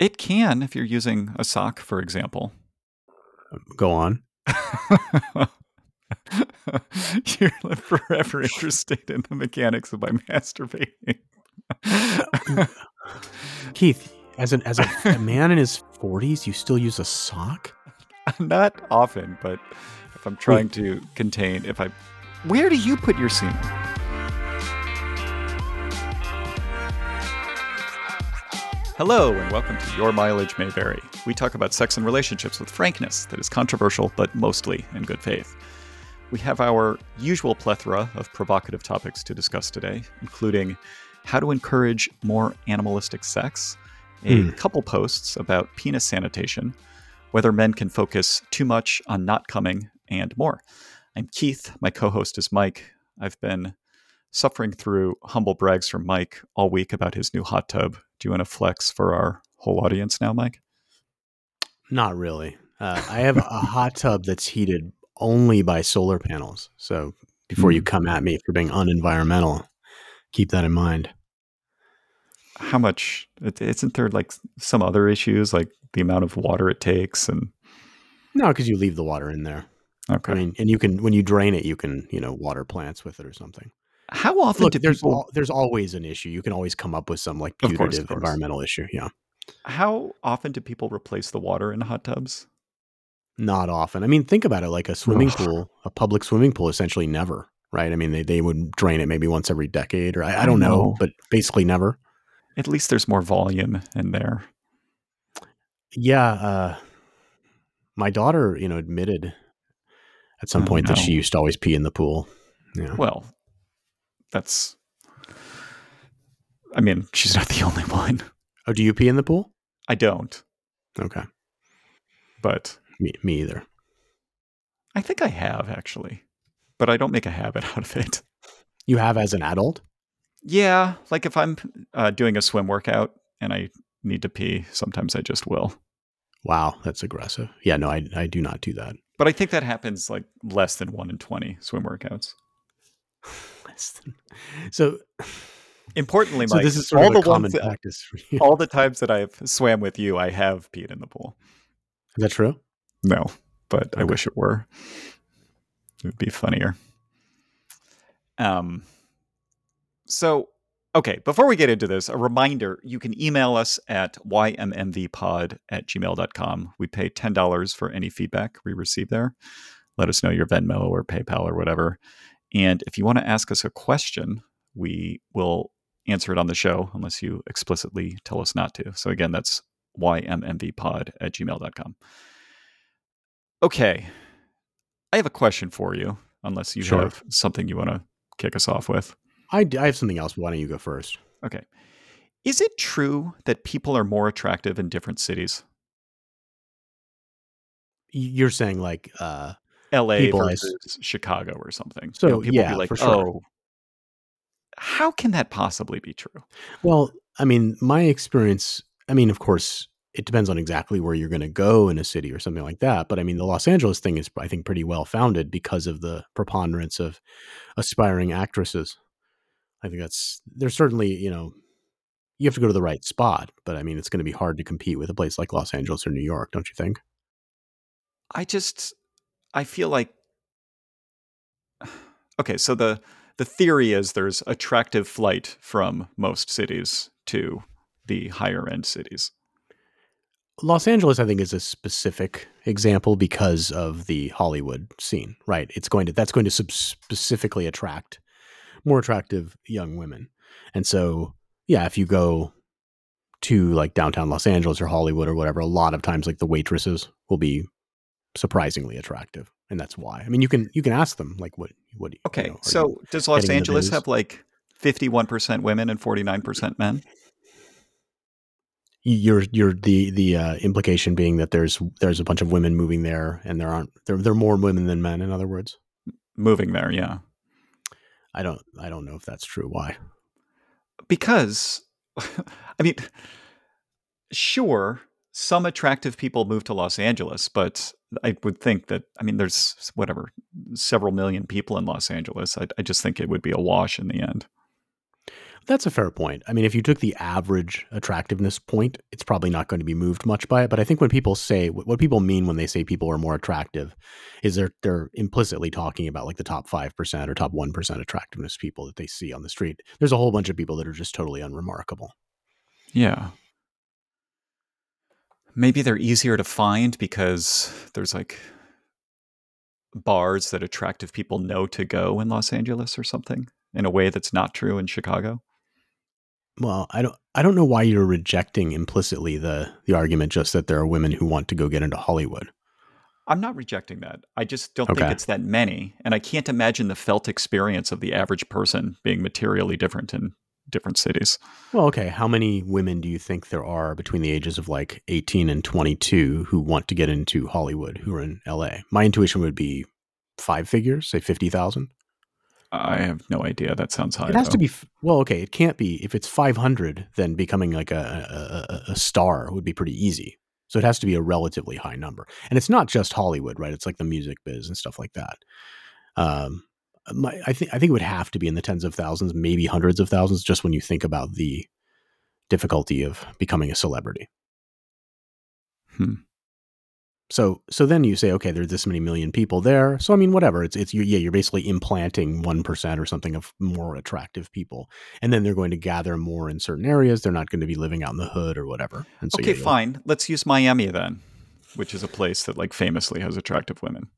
It can if you're using a sock, for example. Go on. You're forever interested in the mechanics of my masturbating. Keith, as a man in his 40s, you still use a sock? Not often, but if I'm trying to contain, where do you put your semen? Hello, and welcome to Your Mileage May Vary. We talk about sex and relationships with frankness that is controversial, but mostly in good faith. We have our usual plethora of provocative topics to discuss today, including how to encourage more animalistic sex, a couple posts about penis sanitation, whether men can focus too much on not coming, and more. I'm Keith. My co-host is Mike. I've been suffering through humble brags from Mike all week about his new hot tub. Do you want to flex for our whole audience now, Mike? Not really. I have a hot tub that's heated only by solar panels. So before you come at me for being unenvironmental, keep that in mind. How much? Isn't there some other issues, like the amount of water it takes? And no, because you leave the water in there. Okay. I mean, and you can, when you drain it, you can, water plants with it or something. How often there's always an issue. You can always come up with some putative of course. Environmental issue. Yeah. How often do people replace the water in hot tubs? Not often. I mean, think about it like a swimming pool, a public swimming pool, essentially never, right? I mean, they would drain it maybe once every decade or I don't know, but basically never. At least there's more volume in there. Yeah. My daughter, admitted at some point that she used to always pee in the pool. Yeah. Well, she's not the only one. Oh, do you pee in the pool? I don't. Okay. But me either. I think I have, actually, but I don't make a habit out of it. You have as an adult? Yeah. Like if I'm doing a swim workout and I need to pee, sometimes I just will. Wow. That's aggressive. Yeah, no, I do not do that. But I think that happens less than 1 in 20 swim workouts. So importantly, Mike, this is sort of a common practice. All the times that I've swam with you, I have peed in the pool. Is that true? No, but okay. I wish it were. It would be funnier. So, okay, before we get into this, a reminder, you can email us at ymmvpod@gmail.com. We pay $10 for any feedback we receive there. Let us know your Venmo or PayPal or whatever. And if you want to ask us a question, we will answer it on the show unless you explicitly tell us not to. So again, that's ymmvpod@gmail.com. Okay. I have a question for you, unless you have something you want to kick us off with. I have something else. Why don't you go first? Okay. Is it true that people are more attractive in different cities? You're saying LA versus Chicago or something. So people be for sure. Oh, how can that possibly be true? Well, my experience, of course, it depends on exactly where you're going to go in a city or something like that. But the Los Angeles thing is, I think, pretty well founded because of the preponderance of aspiring actresses. I think there's certainly, you have to go to the right spot, but it's going to be hard to compete with a place like Los Angeles or New York, don't you think? I feel okay, so the theory is there's attractive flight from most cities to the higher end cities. Los Angeles, I think, is a specific example because of the Hollywood scene, right? That's going to specifically attract more attractive young women. And so, yeah, if you go to downtown Los Angeles or Hollywood or whatever, a lot of times the waitresses will be surprisingly attractive, and that's why you can ask them what okay, so does Los Angeles have 51% women and 49% men? You're the implication being that there's a bunch of women moving there, and there are more women than men, in other words, moving there. Yeah, I don't know if that's true. Why? Because sure, some attractive people move to Los Angeles, but I would think that, there's several million people in Los Angeles. I just think it would be a wash in the end. That's a fair point. I mean, if you took the average attractiveness point, it's probably not going to be moved much by it. But I think when people say, what people mean when they say people are more attractive is they're implicitly talking about like the top 5% or top 1% attractiveness people that they see on the street. There's a whole bunch of people that are just totally unremarkable. Yeah. Maybe they're easier to find because there's like bars that attractive people know to go in Los Angeles or something in a way that's not true in Chicago. Well, I don't know why you're rejecting implicitly the argument just that there are women who want to go get into Hollywood. I'm not rejecting that. I just don't think it's that many. And I can't imagine the felt experience of the average person being materially different in different cities. Well, okay. How many women do you think there are between the ages of like 18 and 22 who want to get into Hollywood, who are in LA? My intuition would be 5 figures, say 50,000. I have no idea. That sounds high. It has to be. Well, okay. It can't be. If it's 500, then becoming like a star would be pretty easy. So it has to be a relatively high number. And it's not just Hollywood, right? It's like the music biz and stuff like that. I think it would have to be in the tens of thousands, maybe hundreds of thousands, just when you think about the difficulty of becoming a celebrity. So then you say, okay, there's this many million people there. So I mean, whatever. You're basically implanting 1% or something of more attractive people, and then they're going to gather more in certain areas. They're not going to be living out in the hood or whatever. And so, okay, fine. Let's use Miami then, which is a place that like famously has attractive women.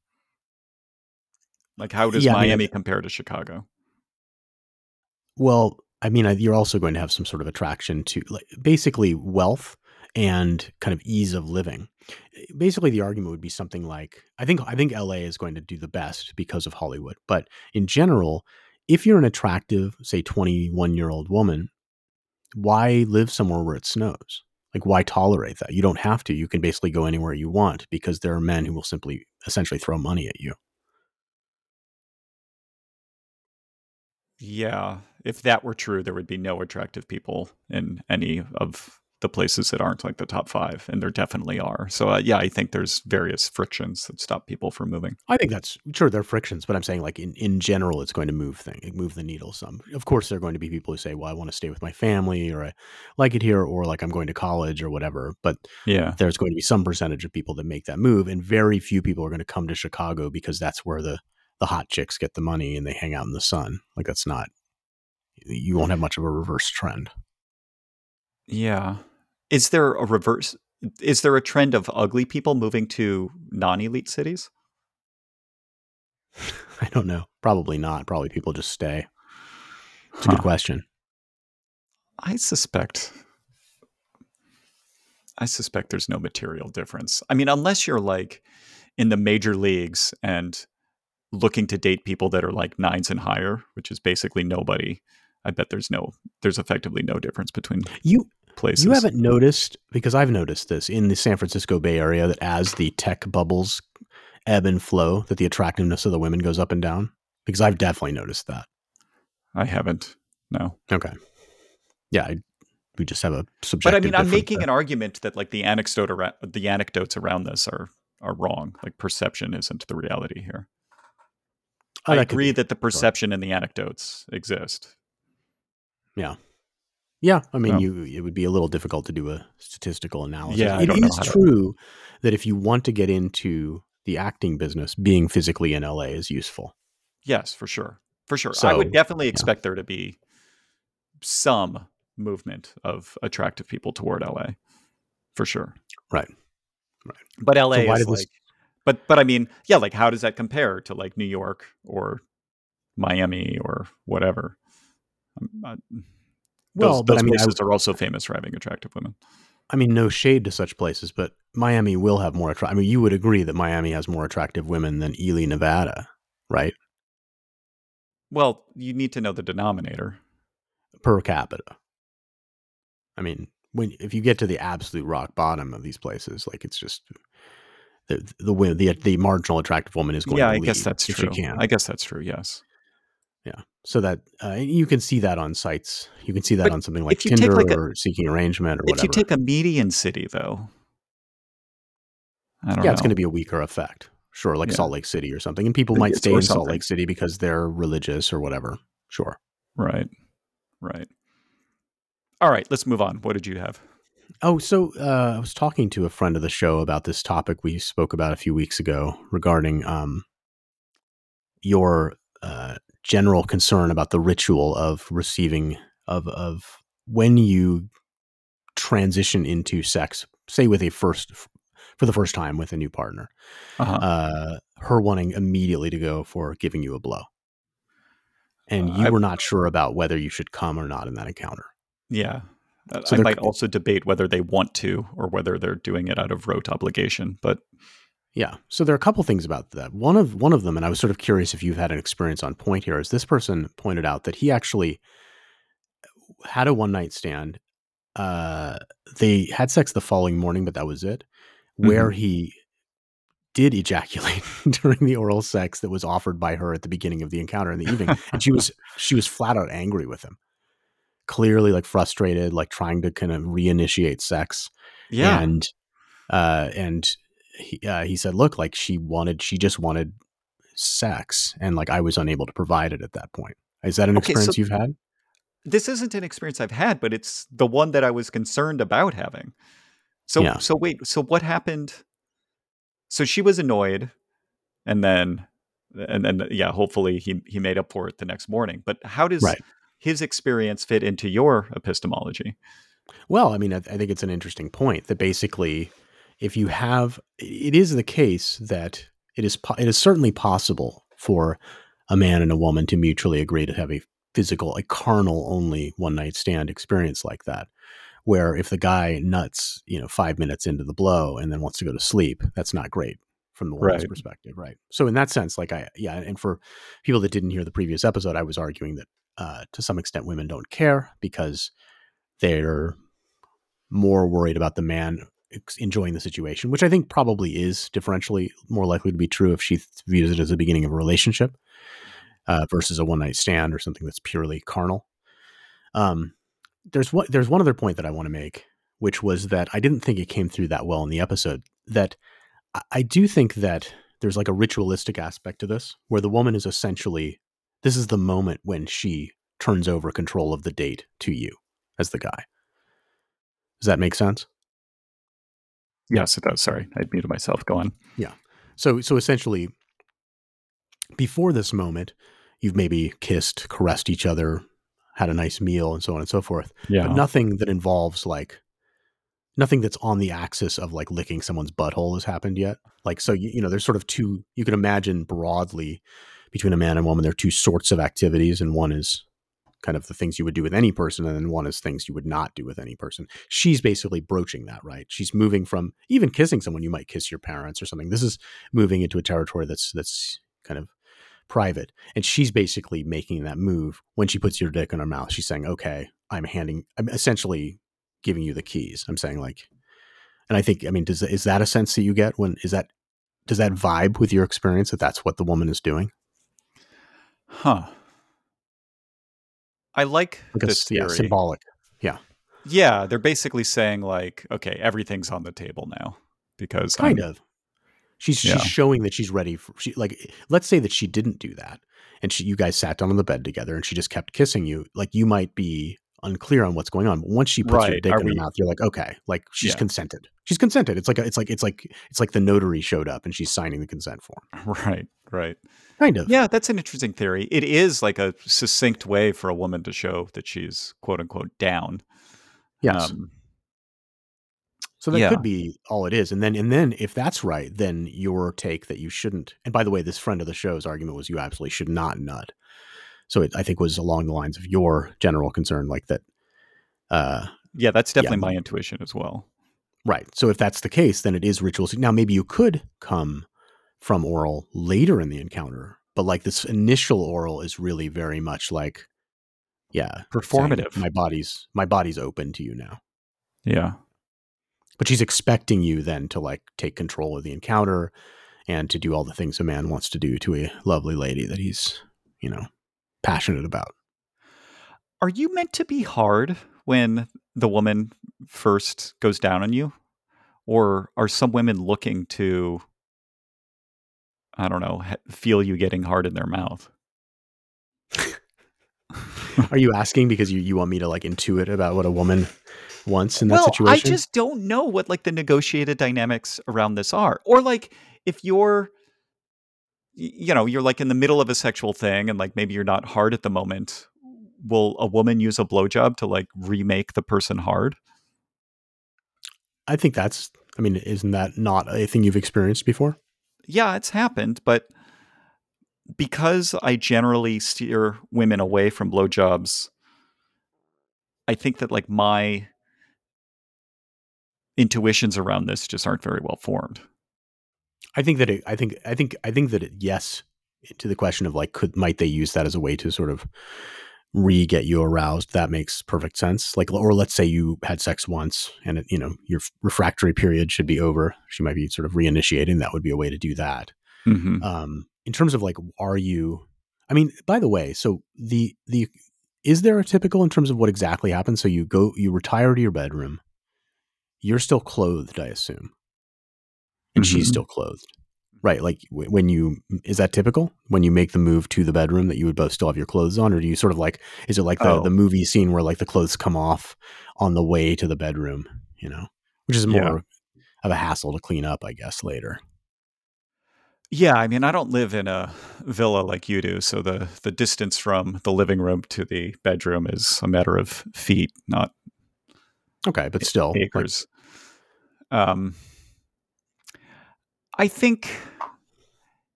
Like, how does Miami compare to Chicago? Well, I mean, you're also going to have some sort of attraction to like basically wealth and kind of ease of living. Basically, the argument would be something like, I think LA is going to do the best because of Hollywood. But in general, if you're an attractive, say, 21-year-old woman, why live somewhere where it snows? Like, why tolerate that? You don't have to. You can basically go anywhere you want because there are men who will simply essentially throw money at you. Yeah. If that were true, there would be no attractive people in any of the places that aren't like the top 5, and there definitely are. So I think there's various frictions that stop people from moving. I think that's sure. There are frictions, but I'm saying like in general, it's going to move the needle some. Of course, there are going to be people who say, well, I want to stay with my family, or I like it here, or like I'm going to college or whatever. But yeah, there's going to be some percentage of people that make that move. And very few people are going to come to Chicago because that's where the hot chicks get the money and they hang out in the sun. Like that's not, you won't have much of a reverse trend. Yeah. Is there a trend of ugly people moving to non-elite cities? I don't know. Probably not. Probably people just stay. It's a good question. I suspect there's no material difference. I mean, unless you're like in the major leagues and looking to date people that are like 9s and higher, which is basically nobody. I bet there's effectively no difference between places. You haven't noticed, because I've noticed this in the San Francisco Bay Area, that as the tech bubbles ebb and flow, that the attractiveness of the women goes up and down? Because I've definitely noticed that. I haven't. No. Okay. Yeah. We just have a subjective. But I mean, I'm making an argument that like the anecdotes around this are wrong. Like perception isn't the reality here. I agree that the perception and the anecdotes exist. Yeah. Yeah. I mean, it would be a little difficult to do a statistical analysis. Yeah, it is true that if you want to get into the acting business, being physically in LA is useful. Yes, for sure. For sure. So, I would definitely expect there to be some movement of attractive people toward LA. For sure. Right. But LA is like... But I mean, yeah, like how does that compare to like New York or Miami or whatever? Those places are also famous for having attractive women. I mean, no shade to such places, but Miami will have more attractive. I mean, you would agree that Miami has more attractive women than Ely, Nevada, right? Well, you need to know the denominator. Per capita. I mean, if you get to the absolute rock bottom of these places, like it's just... The marginal attractive woman is going to leave. Yeah, I guess that's true. I guess that's true, yes. Yeah. So that you can see that on sites. You can see that on something like Tinder or Seeking Arrangement or whatever. If you take a median city, though, I don't know. Yeah, it's going to be a weaker effect. Sure, like Salt Lake City or something. And people might stay in Salt Lake City because they're religious or whatever. Sure. Right. All right, let's move on. What did you have? Oh, so I was talking to a friend of the show about this topic we spoke about a few weeks ago regarding your general concern about the ritual of receiving of when you transition into sex, say with for the first time with a new partner, her wanting immediately to go for giving you a blow. And you were not sure about whether you should come or not in that encounter. Yeah. So I might also debate whether they want to or whether they're doing it out of rote obligation, but yeah. So there are a couple things about that. One of them, and I was sort of curious if you've had an experience on point here, is this person pointed out that he actually had a one-night stand. They had sex the following morning, but that was it, where he did ejaculate during the oral sex that was offered by her at the beginning of the encounter in the evening. And she was flat out angry with him. Clearly like frustrated, like trying to kind of reinitiate sex. Yeah. And he said, look, like she just wanted sex. And like, I was unable to provide it at that point. Is that an experience you've had? This isn't an experience I've had, but it's the one that I was concerned about having. So wait, so what happened? So she was annoyed and then hopefully he made up for it the next morning. But how does his experience fit into your epistemology? Well, I mean, I think it's an interesting point that basically if you have, it is the case that it is certainly possible for a man and a woman to mutually agree to have a carnal only one night stand experience like that, where if the guy nuts, 5 minutes into the blow and then wants to go to sleep, that's not great from the woman's perspective. Right. So in that sense, and for people that didn't hear the previous episode, I was arguing that to some extent women don't care because they're more worried about the man enjoying the situation, which I think probably is differentially more likely to be true if she views it as the beginning of a relationship versus a one-night stand or something that's purely carnal. There's one other point that I want to make, which was that I didn't think it came through that well in the episode, that I do think that there's like a ritualistic aspect to this where the woman is essentially, this is the moment when she turns over control of the date to you as the guy. Does that make sense? Yes, it does. Sorry, I muted myself. Go on. Yeah. So essentially before this moment, you've maybe kissed, caressed each other, had a nice meal and so on and so forth, but nothing that involves nothing that's on the axis of like licking someone's butthole has happened yet. Like, so, there's sort of two, you can imagine broadly between a man and woman, there are two sorts of activities. And one is kind of the things you would do with any person. And then one is things you would not do with any person. She's basically broaching that, right? She's moving from even kissing someone, you might kiss your parents or something. This is moving into a territory that's kind of private. And she's basically making that move when she puts your dick in her mouth. She's saying, okay, I'm essentially giving you the keys. I'm saying and I think, is that a sense that you get when, does that vibe with your experience that that's what the woman is doing? Huh. I like this theory. Yeah, symbolic. Yeah. Yeah. They're basically saying okay, everything's on the table now because kind of. She's showing that she's ready for, let's say that she didn't do that and you guys sat down on the bed together and she just kept kissing you. Like you might be unclear on what's going on. But once she puts your dick in her mouth, you're like, okay, like she's consented. She's consented. It's like the notary showed up and she's signing the consent form. Right. Kind of. Yeah. That's an interesting theory. It is like a succinct way for a woman to show that she's quote unquote down. Yes. So that could be all it is. And then if that's right, then your take that you shouldn't. And by the way, this friend of the show's argument was you absolutely should not nut. So it, I think, was along the lines of your general concern like that. That's definitely my intuition as well. Right. So if that's the case, then it is ritualistic. Now, maybe you could come from oral later in the encounter, but like this initial oral is really very much like, performative. My body's open to you now. Yeah. But she's expecting you then to take control of the encounter and to do all the things a man wants to do to a lovely lady that he's, passionate about. Are you meant to be hard when the woman first goes down on you? Or are some women looking to, feel you getting hard in their mouth? Are you asking because you want me to like intuit about what a woman wants in that situation? I just don't know what like the negotiated dynamics around this are. Or like if you're, you know, you're like in the middle of a sexual thing and like maybe you're not hard at the moment. Will a woman use a blowjob to like remake the person hard? I think that's, I mean, isn't that not a thing you've experienced before? Yeah, it's happened, but because I generally steer women away from blowjobs, I think that like my intuitions around this just aren't very well formed. I think that yes, to the question of like, might they use that as a way to sort of get you aroused? That makes perfect sense. Like, or let's say you had sex once and it, you know, your refractory period should be over. She might be sort of reinitiating. That would be a way to do that. Mm-hmm. In terms of like, by the way, so is there a typical in terms of what exactly happens? So you retire to your bedroom, you're still clothed, I assume. And mm-hmm. She's still clothed, right? Like is that typical when you make the move to the bedroom that you would both still have your clothes on? Or do you sort of like, is it like the movie scene where like the clothes come off on the way to the bedroom, you know, which is more of a hassle to clean up, I guess, later. Yeah. I mean, I don't live in a villa like you do. So the distance from the living room to the bedroom is a matter of feet, not. Okay. But still acres. Like, I think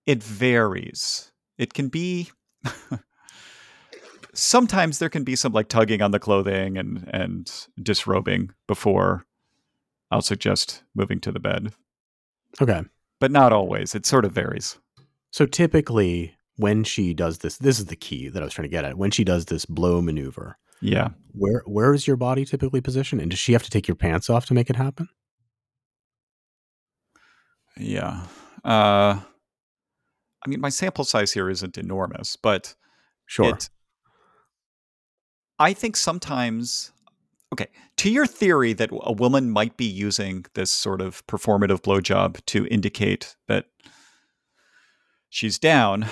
it varies. It can be sometimes there can be some like tugging on the clothing and disrobing before I'll suggest moving to the bed. Okay. But not always. It sort of varies. So typically when she does this is the key that I was trying to get at. When she does this blow maneuver. Yeah. Where is your body typically positioned? And does she have to take your pants off to make it happen? Yeah. I mean, my sample size here isn't enormous, but sure. I think sometimes, okay, to your theory that a woman might be using this sort of performative blowjob to indicate that she's down,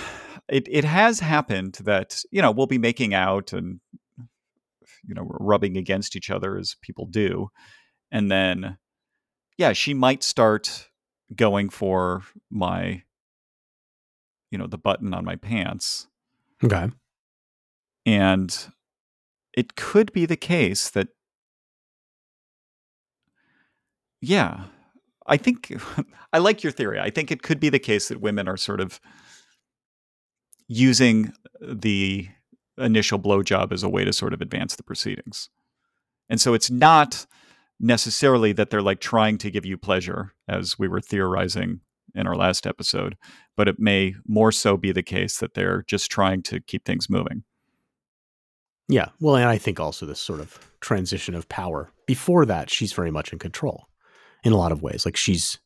it has happened that, you know, we'll be making out and, you know, rubbing against each other as people do. And then, yeah, she might start going for my, you know, the button on my pants. Okay. And it could be the case that, yeah, I think I like your theory. I think it could be the case that women are sort of using the initial blowjob as a way to sort of advance the proceedings. And so it's not necessarily that they're like trying to give you pleasure, as we were theorizing in our last episode, but it may more so be the case that they're just trying to keep things moving. Yeah. Well, and I think also this sort of transition of power before that, she's very much in control in a lot of ways. Like she's,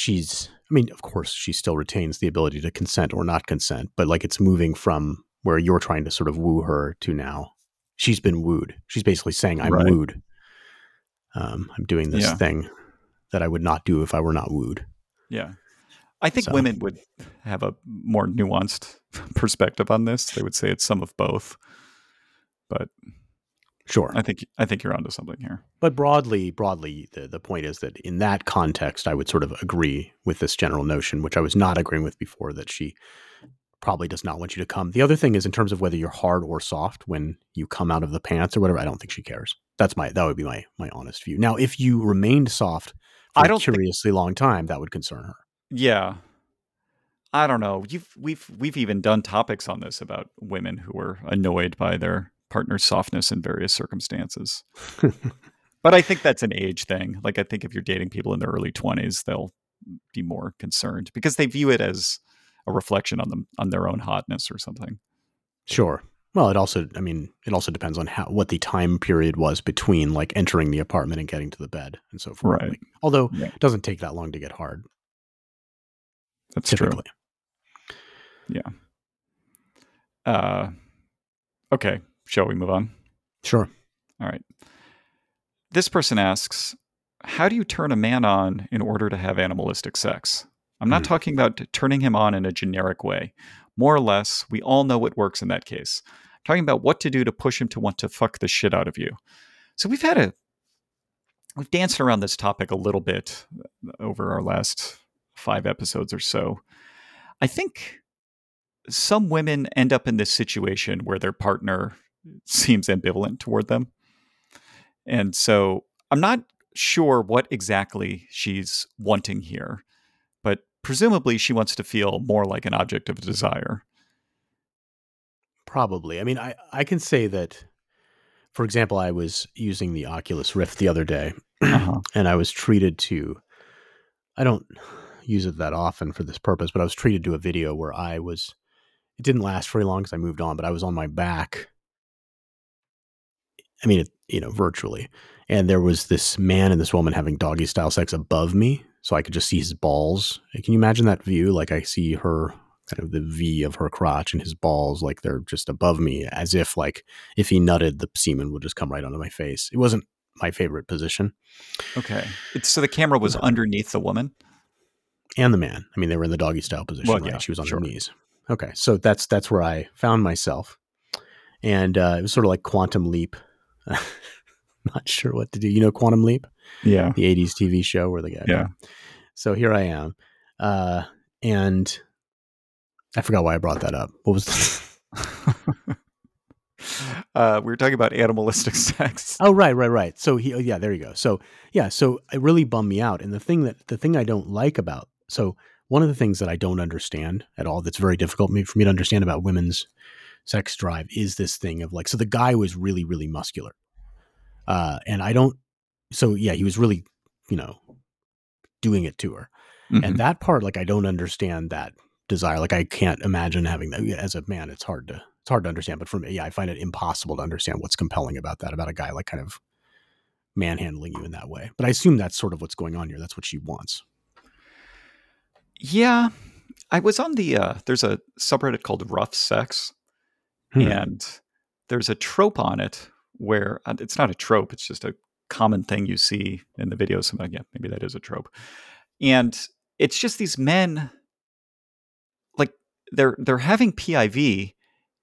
I mean, of course she still retains the ability to consent or not consent, but like it's moving from where you're trying to sort of woo her to now she's been wooed. She's basically saying I'm wooed. I'm doing this thing that I would not do if I were not wooed. Yeah. I think women would have a more nuanced perspective on this. They would say it's some of both, but sure. I think you're onto something here, but broadly, the point is that in that context, I would sort of agree with this general notion, which I was not agreeing with before, that she probably does not want you to come. The other thing is in terms of whether you're hard or soft when you come out of the pants or whatever, I don't think she cares. That would be my honest view. Now, if you remained soft for a curiously long time, that would concern her. Yeah. I don't know. We've even done topics on this about women who were annoyed by their partner's softness in various circumstances. But I think that's an age thing. Like I think if you're dating people in their early 20s, they'll be more concerned because they view it as a reflection on them, on their own hotness or something. Sure. Well, it also depends on what the time period was between like entering the apartment and getting to the bed and so forth. Right. Like, although it doesn't take that long to get hard. That's typically true. Yeah. Okay. Shall we move on? Sure. All right. This person asks, how do you turn a man on in order to have animalistic sex? I'm not talking about turning him on in a generic way. More or less, we all know what works in that case. talking about what to do to push him to want to fuck the shit out of you. So we've danced around this topic a little bit over our last 5 episodes or so. I think some women end up in this situation where their partner seems ambivalent toward them. And so I'm not sure what exactly she's wanting here, but presumably she wants to feel more like an object of desire. Probably. I mean, I can say that, for example, I was using the Oculus Rift the other day, and I was treated to, I don't use it that often for this purpose, but I was treated to a video where it didn't last very long because I moved on, but I was on my back. I mean, virtually. And there was this man and this woman having doggy style sex above me. So I could just see his balls. Can you imagine that view? Like I see her, kind of the V of her crotch and his balls, like they're just above me, as if like, if he nutted, the semen would just come right onto my face. It wasn't my favorite position. Okay. So the camera was underneath the woman? And the man. I mean, they were in the doggy style position. Well, right? Yeah, she was on her knees. Okay. So that's where I found myself. And it was sort of like Quantum Leap. Not sure what to do. You know Quantum Leap? Yeah. The 80s TV show where the guy. Yeah. So here I am. And I forgot why I brought that up. What was the... we were talking about animalistic sex. Oh, right. So there you go. So yeah. So it really bummed me out. And the thing I don't like about, so one of the things that I don't understand at all, that's very difficult for me to understand about women's sex drive, is this thing of like, so the guy was really, really muscular. And I don't, so yeah, he was really, doing it to her. Mm-hmm. And that part, like, I don't understand that desire. Like I can't imagine having that as a man. It's hard to understand, but for me, yeah, I find it impossible to understand what's compelling about that, about a guy like kind of manhandling you in that way. But I assume that's sort of what's going on here. That's what she wants. Yeah. I was on there's a subreddit called Rough Sex, and there's a trope on it where it's not a trope. It's just a common thing you see in the videos. Yeah, maybe that is a trope. And it's just these men, like they're having PIV,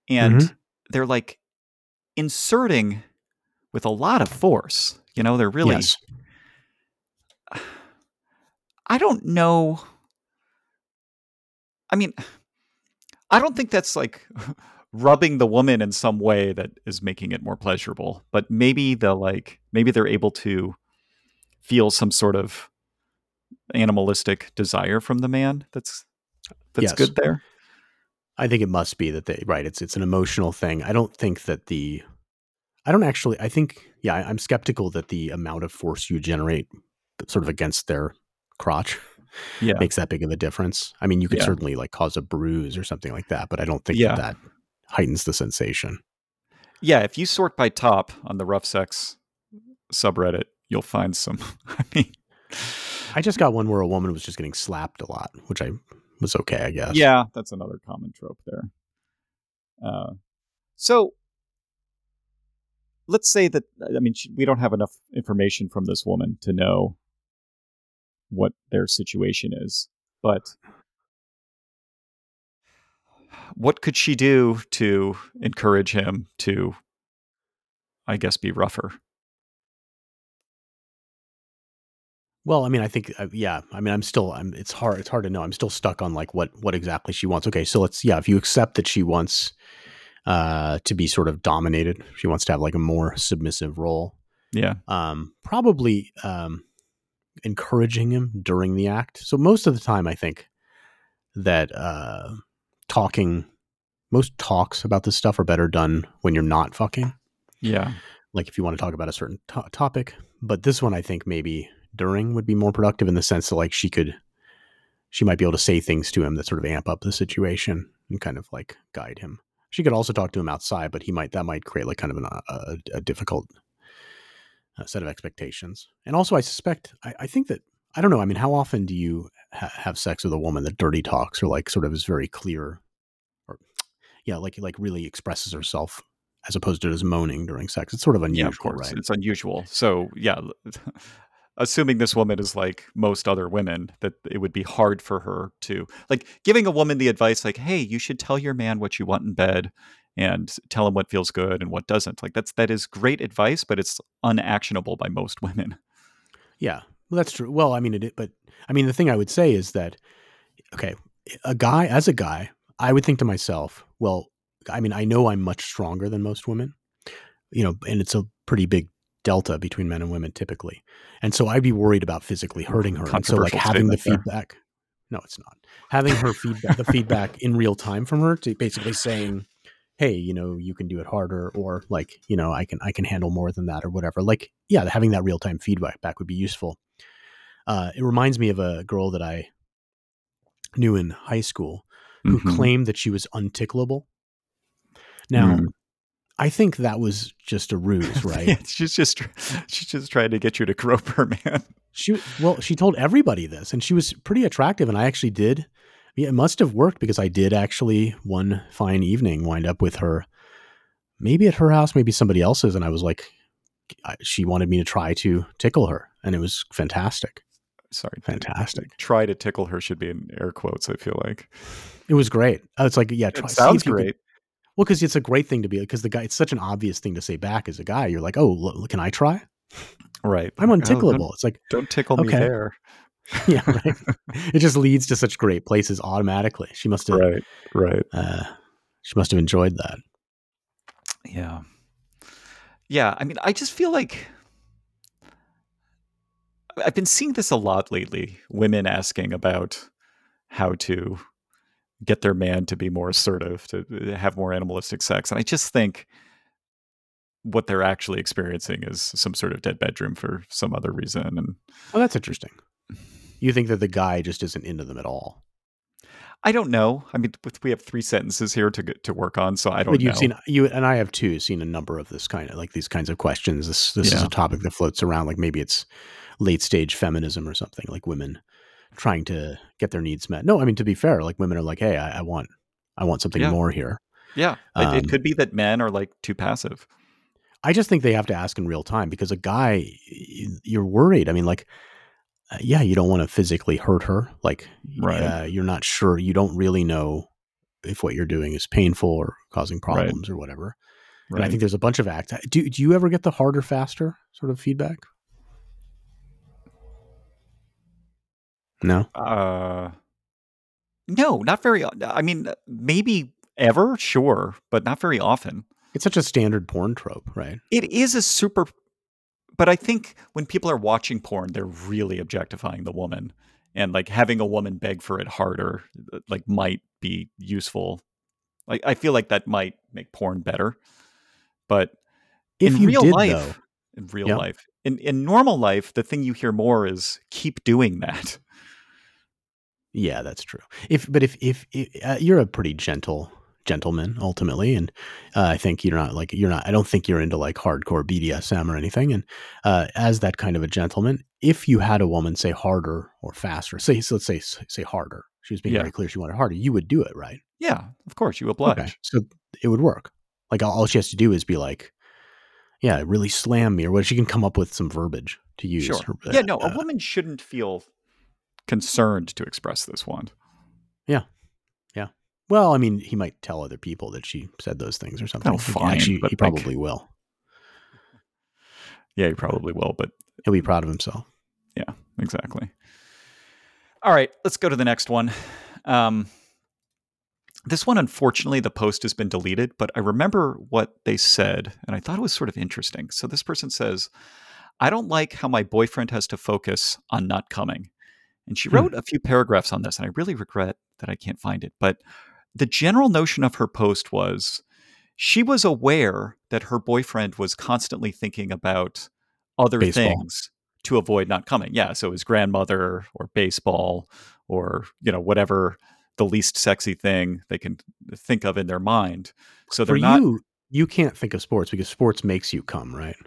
and they're like inserting with a lot of force. They're really, yes. I don't know. I mean, I don't think that's like rubbing the woman in some way that is making it more pleasurable, but maybe they're able to feel some sort of animalistic desire from the man. That's yes. Good there. I think it must be that it's an emotional thing. I don't think that I'm skeptical that the amount of force you generate sort of against their crotch makes that big of a difference. I mean, you could certainly like cause a bruise or something like that, but I don't think that heightens the sensation. Yeah. If you sort by top on the Rough Sex subreddit, you'll find some, I just got one where a woman was just getting slapped a lot, which was okay, I guess. Yeah, that's another common trope there. So let's say that, we don't have enough information from this woman to know what their situation is, but what could she do to encourage him to, I guess, be rougher? Well, I think, it's hard to know. I'm still stuck on like what exactly she wants. Okay. So if you accept that she wants to be sort of dominated, she wants to have like a more submissive role. Yeah. Probably encouraging him during the act. So most of the time I think that most talks about this stuff are better done when you're not fucking. Yeah. Like if you want to talk about a certain topic, but this one I think maybe during would be more productive in the sense that like she might be able to say things to him that sort of amp up the situation and kind of like guide him. She could also talk to him outside, but that might create like kind of a difficult set of expectations. And also I suspect, I think that, I don't know. I mean, how often do you have sex with a woman that dirty talks or like sort of is very clear or like really expresses herself as opposed to just moaning during sex? It's sort of unusual, of course, right? It's unusual. So yeah, assuming this woman is like most other women, that it would be hard for her to like giving a woman the advice, like, hey, you should tell your man what you want in bed and tell them what feels good and what doesn't. Like that is great advice, but it's unactionable by most women. Yeah, well, that's true. Well, I mean, the thing I would say is that, okay, as a guy, I would think to myself, well, I mean, I know I'm much stronger than most women, and it's a pretty big delta between men and women typically. And so I'd be worried about physically hurting her. And so like having the feedback, no, it's not having her feedback, the feedback in real time from her to basically saying, hey, you can do it harder, or like, I can handle more than that or whatever. Like, yeah, having that real time feedback back would be useful. It reminds me of a girl that I knew in high school who mm-hmm. claimed that she was unticklable. Now, I think that was just a ruse, right? Yeah, she's just trying to get you to grope her, man. She told everybody this, and she was pretty attractive, and I actually did. Yeah, it must have worked, because I did actually one fine evening wind up with her, maybe at her house, maybe somebody else's, and I was like, she wanted me to try to tickle her, and it was fantastic. Sorry. Fantastic. Try to tickle her should be in air quotes, I feel like. It was great. It's like, yeah. It sounds great. Well, because it's a great thing to be, because the guy, it's such an obvious thing to say back as a guy. You're like, oh, can I try? Right. I'm untickleable. It's like, don't tickle me there. Yeah, right. It just leads to such great places automatically. She must have, right. She must have enjoyed that. Yeah. Yeah. I mean, I just feel like I've been seeing this a lot lately. Women asking about how to get their man to be more assertive, to have more animalistic sex. And I just think what they're actually experiencing is some sort of dead bedroom for some other reason. And oh, that's interesting. You think that the guy just isn't into them at all? I don't know. I mean, we have 3 sentences here to work on, so I don't know. You and I have too seen a number of these kinds of questions. This is a topic that floats around. Like maybe it's late stage feminism or something, like women trying to get their needs met. No, I mean, to be fair, like women are like, hey, I want something more here. Yeah. It could be that men are like too passive. I just think they have to ask in real time, because a guy, you're worried. I mean, like, yeah, you don't want to physically hurt her. Like, right. You're not sure. You don't really know if what you're doing is painful or causing problems or whatever. Right. And I think there's a bunch of acts. Do you ever get the harder, faster sort of feedback? No? No, not very. I mean, maybe ever, sure, but not very often. It's such a standard porn trope, right? It is but I think when people are watching porn, they're really objectifying the woman, and like having a woman beg for it harder, like might be useful. Like, I feel like that might make porn better, but in normal life, the thing you hear more is keep doing that. Yeah, that's true. But if you're a pretty gentleman ultimately, and I think I don't think you're into like hardcore BDSM or anything. And as that kind of a gentleman, if you had a woman say harder or faster, let's say harder, she was being very clear she wanted harder, you would do it, right? Yeah, of course, you oblige. Okay. So it would work. Like all she has to do is be like, yeah, really slam me, or what? She can come up with some verbiage to use. Sure. A woman shouldn't feel concerned to express this want. Yeah. Well, I mean, he might tell other people that she said those things or something. Oh, fine. He probably will. Yeah, he probably will, but he'll be proud of himself. Yeah, exactly. All right, let's go to the next one. This one, unfortunately, the post has been deleted, but I remember what they said, and I thought it was sort of interesting. So this person says, I don't like how my boyfriend has to focus on not coming. And she wrote a few paragraphs on this, and I really regret that I can't find it. But the general notion of her post was she was aware that her boyfriend was constantly thinking about other things to avoid not coming. Yeah, so his grandmother or baseball or, whatever the least sexy thing they can think of in their mind. So they're not... You can't think of sports because sports makes you come, right?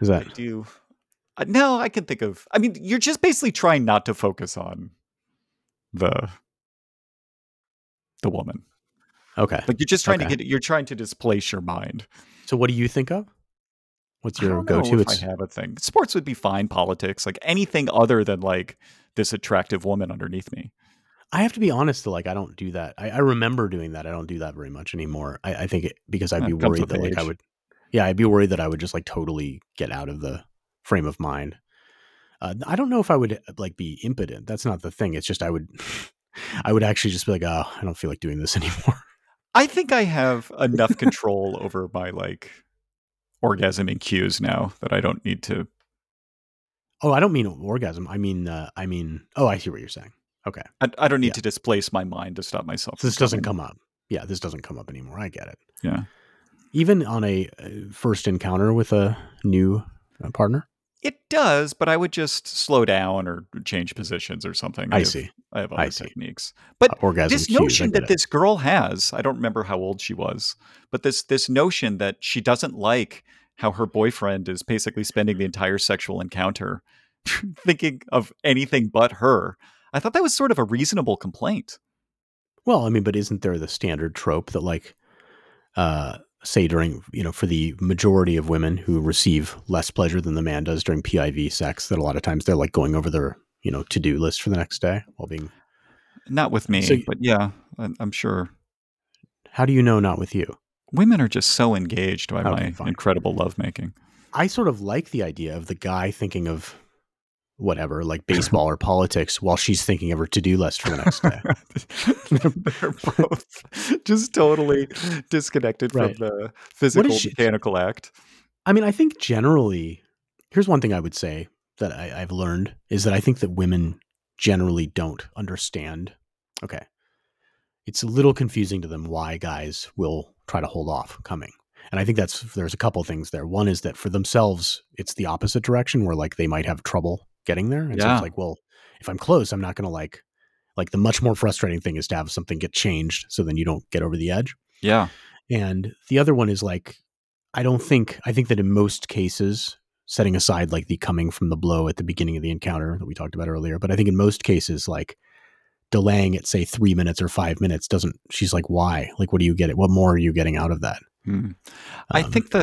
Is that... I do... No, I can think of... I mean, you're just basically trying not to focus on the woman. Okay. Like, you're just trying to you're trying to displace your mind. So what do you think of? What's your go-to? I have a thing. Sports would be fine. Politics, like anything other than like this attractive woman underneath me. I have to be honest, like, I don't do that. I remember doing that. I don't do that very much anymore. I think it, because I'd be worried that like I would, yeah, I'd be worried that I would just like totally get out of the frame of mind. I don't know if I would like be impotent. That's not the thing. It's just, I would actually just be like, oh, I don't feel like doing this anymore. I think I have enough control over my like orgasming cues now that I don't need to. Oh, I don't mean orgasm. I mean, oh, I see what you're saying. Okay. I don't need to displace my mind to stop myself. This doesn't come up. Yeah. This doesn't come up anymore. I get it. Yeah. Even on a first encounter with a new partner. It does, but I would just slow down or change positions or something. I see. I have all these techniques. But this notion that this girl has, I don't remember how old she was, but this notion that she doesn't like how her boyfriend is basically spending the entire sexual encounter thinking of anything but her. I thought that was sort of a reasonable complaint. Well, I mean, but isn't there the standard trope that like, say during, you know, for the majority of women who receive less pleasure than the man does during PIV sex, that a lot of times they're like going over their, you know, to-do list for the next day while being. Not with me, so, but yeah, I'm sure. How do you know not with you? Women are just so engaged by my incredible lovemaking. I sort of like the idea of the guy thinking of whatever, like baseball or politics, while she's thinking of her to-do list for the next day. They're both just totally disconnected from the physical mechanical act. I mean, I think generally, here's one thing I would say that I've learned is that I think that women generally don't understand. Okay. It's a little confusing to them why guys will try to hold off coming. And I think there's a couple things there. One is that for themselves, it's the opposite direction where like they might have trouble getting there. And so it's like, well, if I'm close, I'm not going to like the much more frustrating thing is to have something get changed. So then you don't get over the edge. Yeah. And the other one is like, I think that in most cases, setting aside like the coming from the blow at the beginning of the encounter that we talked about earlier, but I think in most cases, like delaying it, say 3 minutes or 5 minutes she's like, why? Like, what do you get? What more are you getting out of that? Hmm. I think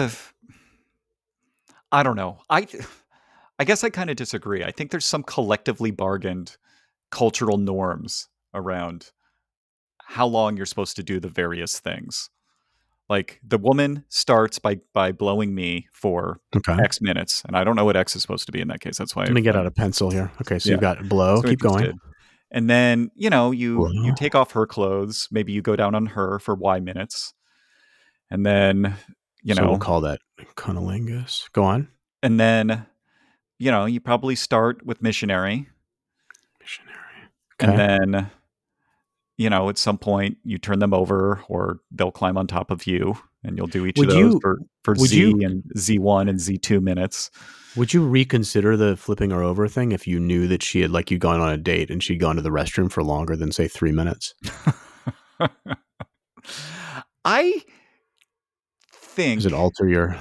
I don't know. I guess I kind of disagree. I think there's some collectively bargained cultural norms around how long you're supposed to do the various things. Like the woman starts by blowing me for X minutes. And I don't know what X is supposed to be in that case. That's why I'm going to get out a pencil here. Okay. So you've got blow, keep going. And then, you know, you take off her clothes. Maybe you go down on her for Y minutes. And then, we'll call that cunnilingus. Go on. And then, you know, you probably start with missionary. Okay. And then, you know, at some point you turn them over or they'll climb on top of you and you'll do each of those for and Z1 and Z2 minutes. Would you reconsider the flipping her over thing if you knew that she had like you gone on a date and she'd gone to the restroom for longer than say 3 minutes? Does it alter your?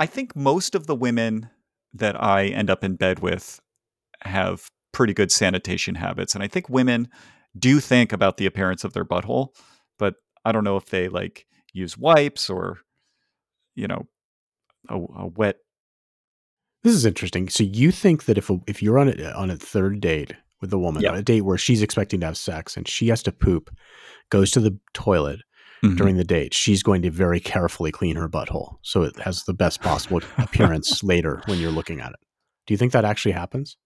I think most of the women that I end up in bed with have pretty good sanitation habits, and I think women do think about the appearance of their butthole, but I don't know if they like use wipes or, you know, a wet. This is interesting. So you think that if you're on a third date with a woman, on a date where she's expecting to have sex and she has to poop, goes to the toilet. Mm-hmm. During the date, she's going to very carefully clean her butthole so it has the best possible appearance later when you're looking at it. Do you think that actually happens?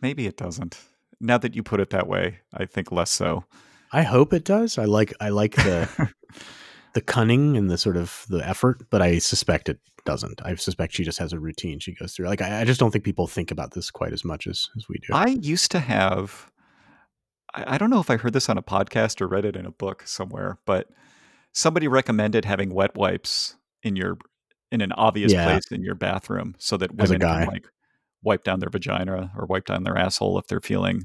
Maybe it doesn't. Now that you put it that way, I think less so. I hope it does. I like the the cunning and the sort of the effort, but I suspect it doesn't. I suspect she just has a routine she goes through. Like I just don't think people think about this quite as much as we do. I used to have, I don't know if I heard this on a podcast or read it in a book somewhere, but somebody recommended having wet wipes in an obvious place in your bathroom so that women can like wipe down their vagina or wipe down their asshole if they're feeling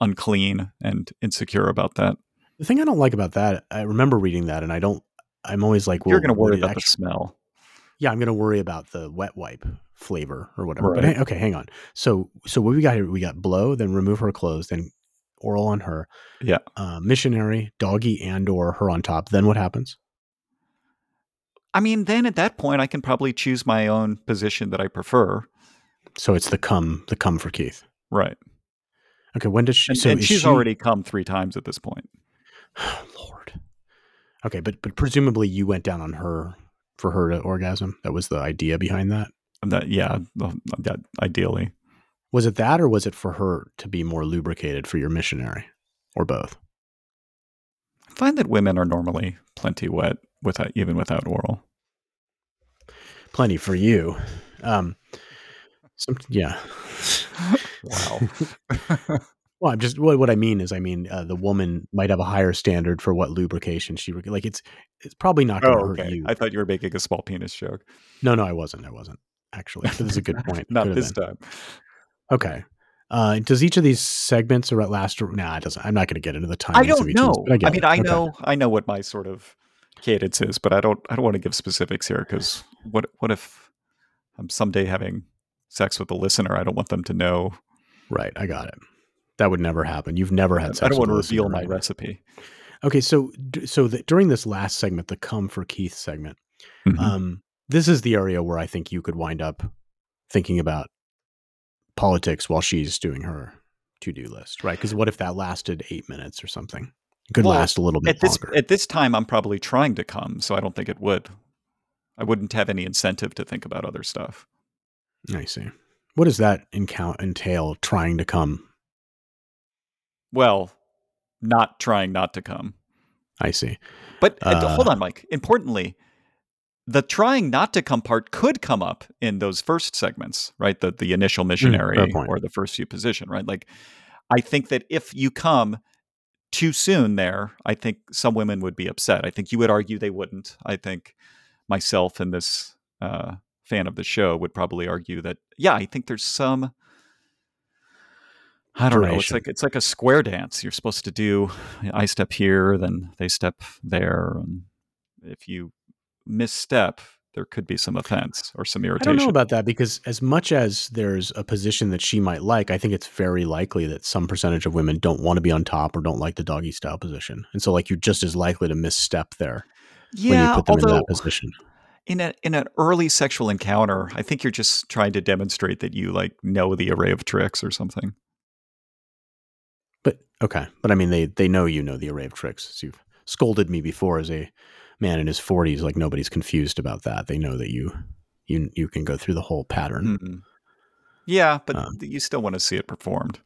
unclean and insecure about that. The thing I don't like about that, I remember reading that and I'm always like, well, you're going to worry about the smell. Yeah. I'm going to worry about the wet wipe flavor or whatever. Right. But okay, hang on. So what we got here, we got blow, then remove her clothes, then oral on her, missionary, doggy, and or her on top. Then what happens? I mean, then at that point, I can probably choose my own position that I prefer. So it's the cum for Keith, right? Okay, when did she? She's already come 3 times at this point. Oh, Lord. Okay, but presumably you went down on her for her to orgasm. That was the idea behind that. That ideally. Was it that, or was it for her to be more lubricated for your missionary, or both? I find that women are normally plenty wet even without oral. Plenty for you. Yeah. Wow. Well, I'm just, what I mean is, the woman might have a higher standard for what lubrication she, like, it's probably not going to hurt you. I thought you were making a small penis joke. No, I wasn't actually. This is a good point. Not this time. Okay. Does each of these segments or at last, it doesn't, I'm not going to get into the time. I don't know. I know what my sort of cadence is, but I don't want to give specifics here, because what if I'm someday having sex with a listener? I don't want them to know. Right. I got it. That would never happen. You've never had sex with a listener. I don't want to reveal my recipe. Okay. So during this last segment, the come for Keith segment, mm-hmm. This is the area where I think you could wind up thinking about politics while she's doing her to-do list, right? Because what if that lasted 8 minutes or something? It could last a little bit longer. At this time, I'm probably trying to come, so I don't think it would. I wouldn't have any incentive to think about other stuff. I see. What does that entail, trying to come? Well, not trying not to come. I see. But hold on, Mike. Importantly, the trying not to come part could come up in those first segments, right? The initial missionary or the first few position, right? Like, I think that if you come too soon there, I think some women would be upset. I think you would argue they wouldn't. I think myself and this fan of the show would probably argue that, yeah, I think there's some, I don't know. It's like a square dance. You're supposed to do, I step here, then they step there. And if you misstep, there could be some offense or some irritation. I don't know about that, because as much as there's a position that she might like, I think it's very likely that some percentage of women don't want to be on top or don't like the doggy style position. And so, like, you're just as likely to misstep there when you put them in that position. In an early sexual encounter, I think you're just trying to demonstrate that you, like, know the array of tricks or something. But okay. But I mean, they know you know the array of tricks. So you've scolded me before as a man in his 40s, like, nobody's confused about that. They know that you can go through the whole pattern. Mm-hmm. Yeah, but you still want to see it performed.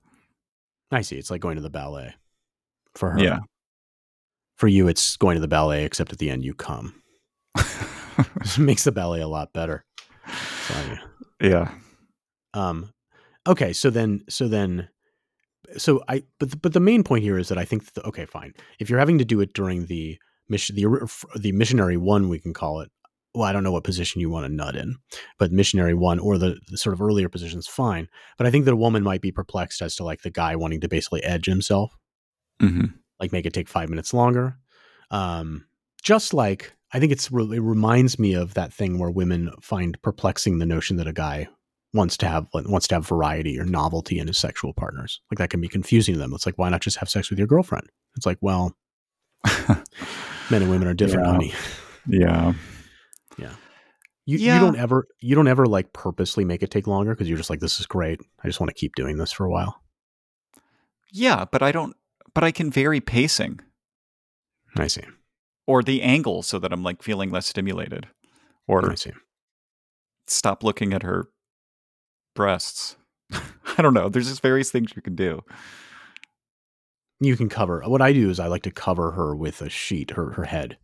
I see. It's like going to the ballet for her. Yeah. For you, it's going to the ballet, except at the end you come. It makes the ballet a lot better. So, yeah. Okay. But the main point here is that I think okay, fine. If you're having to do it during the mission, the missionary one, we can call it. Well, I don't know what position you want to nut in, but missionary one or the sort of earlier position's fine. But I think that a woman might be perplexed as to, like, the guy wanting to basically edge himself, mm-hmm. like make it take 5 minutes longer. Just like, I think it reminds me of that thing where women find perplexing the notion that a guy wants to have variety or novelty in his sexual partners. Like, that can be confusing to them. It's like, why not just have sex with your girlfriend? It's like, well, men and women are different, honey. Yeah. Yeah. You don't ever like purposely make it take longer, because you're just like, this is great. I just want to keep doing this for a while. Yeah, but I can vary pacing. I see. Or the angle, so that I'm, like, feeling less stimulated. Or I see. Stop looking at her breasts. I don't know. There's just various things you can do. You can cover. What I do is I like to cover her with a sheet, her head.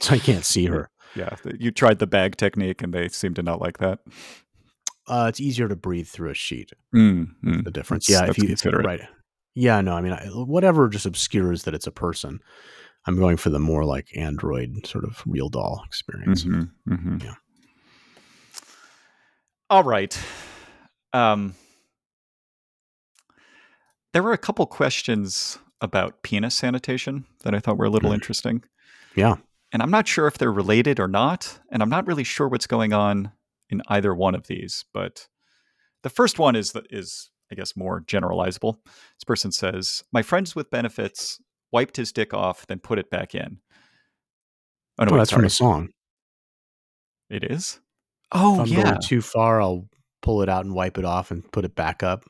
So I can't see her. Yeah. You tried the bag technique and they seem to not like that. It's easier to breathe through a sheet. That's the difference. Yeah. If you consider it. Right. Yeah. No, I mean, whatever just obscures that it's a person. I'm going for the more, like, Android sort of real doll experience. Mm-hmm, mm-hmm. Yeah. All right. There were a couple questions about penis sanitation that I thought were a little interesting. Yeah. And I'm not sure if they're related or not. And I'm not really sure what's going on in either one of these. But the first one is I guess, more generalizable. This person says, my friends with benefits wiped his dick off, then put it back in. Oh, no, that's from a song. It is? Oh, yeah. If I'm going too far, I'll pull it out and wipe it off and put it back up.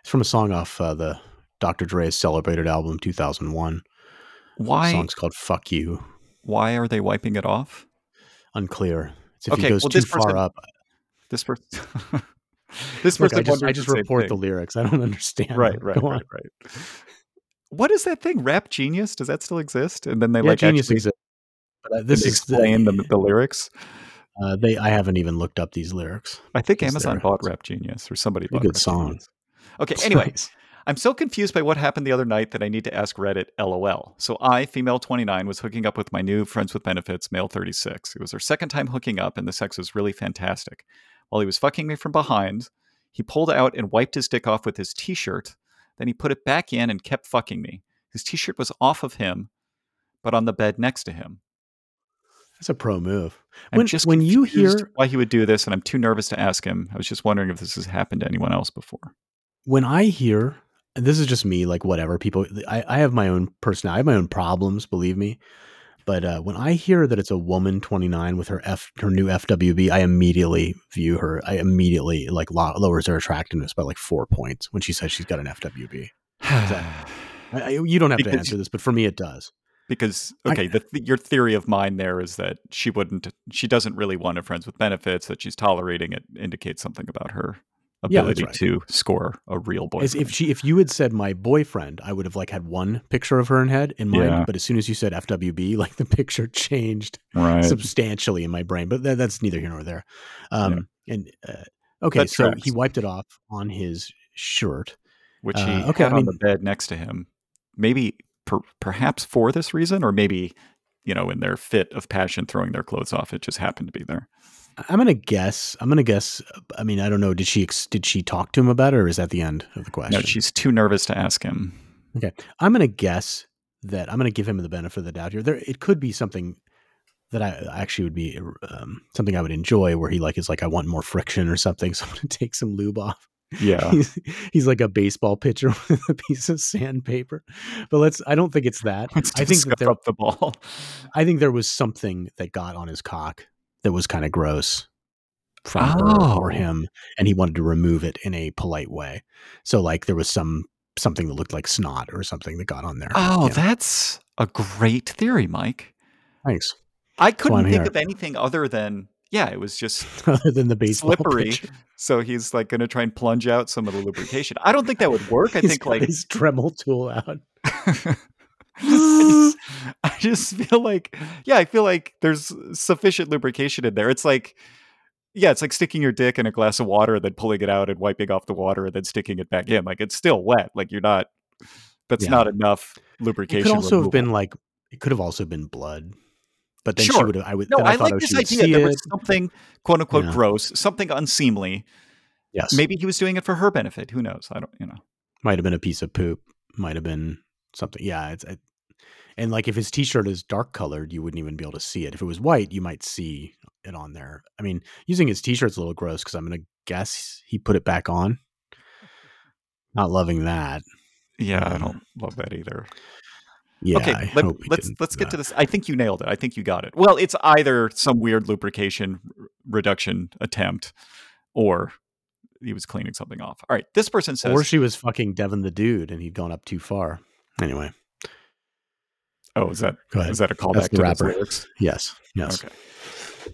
It's from a song off the Dr. Dre's celebrated album 2001. Why? The song's called Fuck You. Why are they wiping it off? Unclear. It's if okay, he goes well, too far person, up. This person. This person. Look, I just report the lyrics. I don't understand. Right. What is that thing? Rap Genius? Does that still exist? And then they Genius exists. But this is the lyrics. I haven't even looked up these lyrics. I think Amazon bought Rap Genius or somebody bought Rap Genius. Okay, anyways, I'm so confused by what happened the other night that I need to ask Reddit, LOL. So I, female 29, was hooking up with my new friends with benefits, male 36. It was our second time hooking up, and the sex was really fantastic. While he was fucking me from behind, he pulled out and wiped his dick off with his t-shirt. Then he put it back in and kept fucking me. His t-shirt was off of him, but on the bed next to him. That's a pro move. I'm just when you hear why he would do this, and I'm too nervous to ask him. I was just wondering if this has happened to anyone else before. When I hear, and this is just me, like whatever people, I have my own personality, I have my own problems, believe me. But when I hear that it's a woman 29 with her new FWB, I immediately view her. I immediately like lowers her attractiveness by like 4 points when she says she's got an FWB. You don't have to answer this, but for me, it does. Because, okay, your theory of mine there is that she doesn't really want a friends with benefits, that she's tolerating it indicates something about her ability to score a real boyfriend. As if you had said my boyfriend, I would have like had one picture of her in head in mind. Yeah. But as soon as you said FWB, like the picture changed substantially in my brain. But that's neither here nor there. Okay, that so tracks. He wiped it off on his shirt, which he had on the bed next to him. Maybe. Perhaps for this reason, or maybe, in their fit of passion, throwing their clothes off, it just happened to be there. I'm going to guess. I mean, I don't know. Did she talk to him about it, or is that the end of the question? No, she's too nervous to ask him. Okay. I'm going to guess that I'm going to give him the benefit of the doubt here. It could be something that I actually would be something I would enjoy, where he like, is like, I want more friction or something. So I'm going to take some lube off. Yeah, he's like a baseball pitcher with a piece of sandpaper. But I don't think it's that. I think that there, up the ball. I think there was something that got on his cock that was kind of gross from her or him, and he wanted to remove it in a polite way. So like there was something that looked like snot or something that got on there. Oh, that's a great theory, Mike. Thanks. I couldn't think of anything other than. Yeah, it was just other than the baseball slippery. Pitcher. So he's like going to try and plunge out some of the lubrication. I don't think that would work. I think like his Dremel tool out. I just feel like, I feel like there's sufficient lubrication in there. It's like, it's like sticking your dick in a glass of water, then pulling it out and wiping off the water and then sticking it back in. Like it's still wet. Like you're not, that's not enough lubrication. It could also have been like, it could have also been blood. But then she would have, I thought like this idea. There was something, quote unquote, gross, something unseemly. Yes. Maybe he was doing it for her benefit. Who knows? I don't, Might have been a piece of poop. Might have been something. Yeah. And like if his t-shirt is dark colored, you wouldn't even be able to see it. If it was white, you might see it on there. I mean, using his t-shirt's a little gross because I'm going to guess he put it back on. Not loving that. Yeah. I don't love that either. Yeah, okay, let's get to this. I think you nailed it. I think you got it. Well, it's either some weird lubrication reduction attempt or he was cleaning something off. All right, this person says... Or she was fucking Devin the Dude and he'd gone up too far. Anyway. Oh, is that a callback to the lyrics? Yes. Okay.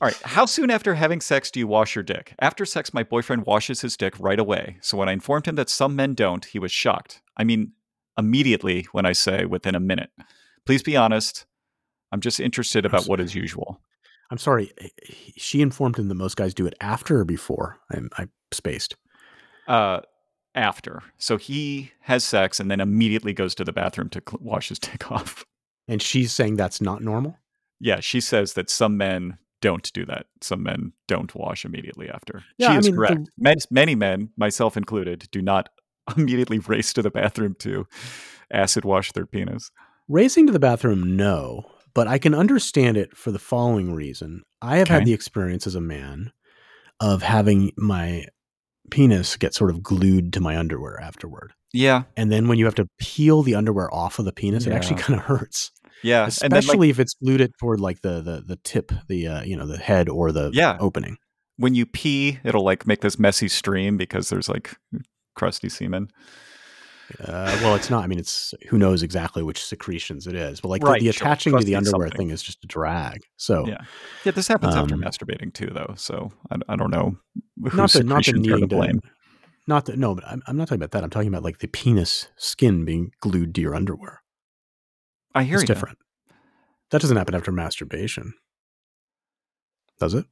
All right. How soon after having sex do you wash your dick? After sex, my boyfriend washes his dick right away. So when I informed him that some men don't, he was shocked. I mean... Immediately when I say within a minute. Please be honest. I'm just interested about what is usual. I'm sorry. She informed him that most guys do it after or before. I spaced. After. So he has sex and then immediately goes to the bathroom to wash his dick off. And she's saying that's not normal? Yeah, she says that some men don't do that. Some men don't wash immediately after. Yeah, she is correct. Many men, myself included, do not immediately race to the bathroom to acid wash their penis. Racing to the bathroom, no, but I can understand it for the following reason. I have had the experience as a man of having my penis get sort of glued to my underwear afterward. Yeah. And then when you have to peel the underwear off of the penis, it actually kind of hurts. Yeah. Especially and then, if it's glued it toward like the tip, the head or the opening. When you pee, it'll like make this messy stream because there's like crusty semen. Well, it's not. I mean, it's who knows exactly which secretions it is, but like right, the attaching to the underwear something. Thing is just a drag. So yeah, this happens after masturbating too, though. So I don't know whose secretions are to blame. No, but I'm not talking about that. I'm talking about like the penis skin being glued to your underwear. I hear you. It's different. That doesn't happen after masturbation, does it?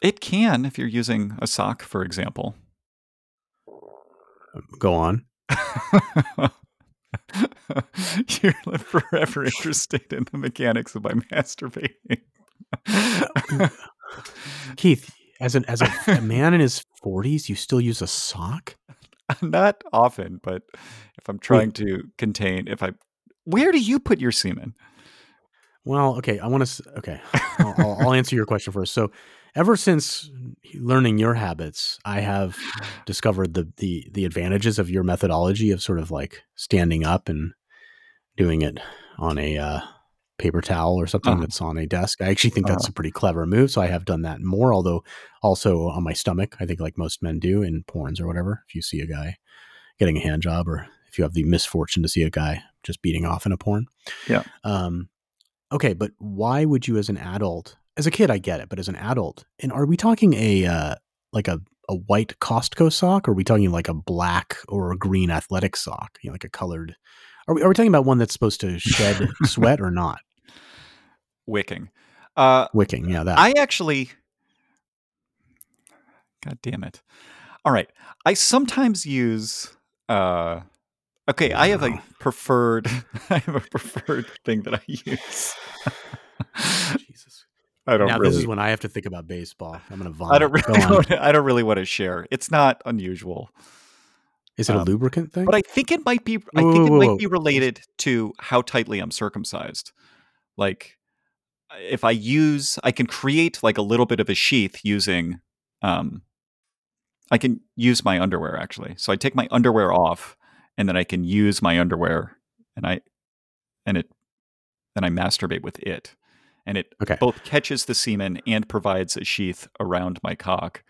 It can if you're using a sock, for example. Go on. You're forever interested in the mechanics of my masturbating. Keith, as a man in his 40s, you still use a sock? Not often, but if I'm trying to contain, where do you put your semen? Well, okay, I'll answer your question first. So ever since learning your habits, I have discovered the advantages of your methodology of sort of like standing up and doing it on a paper towel or something that's on a desk. I actually think that's a pretty clever move. So I have done that more, although also on my stomach, I think like most men do in porns or whatever. If you see a guy getting a hand job or if you have the misfortune to see a guy just beating off in a porn. Yeah. Okay, but why would you as an adult, as a kid, I get it, but as an adult, and are we talking a white Costco sock? Or are we talking like a black or a green athletic sock? You know, like a colored, are we talking about one that's supposed to shed sweat or not? Wicking. Yeah. That. God damn it. All right. I sometimes use, okay, wow. I have a preferred thing that I use. Jesus. This is when I have to think about baseball. I'm going to vomit. I don't really want to share. It's not unusual. Is it a lubricant thing? But I think it might be might be related to how tightly I'm circumcised. Like if I can create like a little bit of a sheath using I can use my underwear actually. So I take my underwear off. And then I can use my underwear, and I masturbate with it, and it both catches the semen and provides a sheath around my cock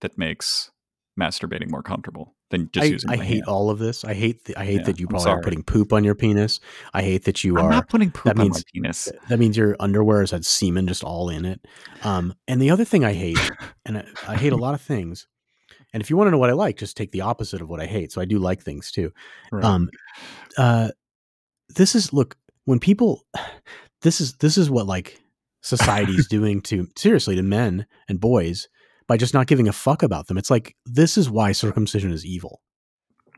that makes masturbating more comfortable than just using. I hate all of this. I hate that you probably are putting poop on your penis. I hate that you are not putting poop on my penis. That means your underwear has had semen just all in it. And the other thing I hate, and I hate a lot of things. And if you want to know what I like, just take the opposite of what I hate. So I do like things too. Right. This is what like society is doing to men and boys by just not giving a fuck about them. It's like, this is why circumcision is evil.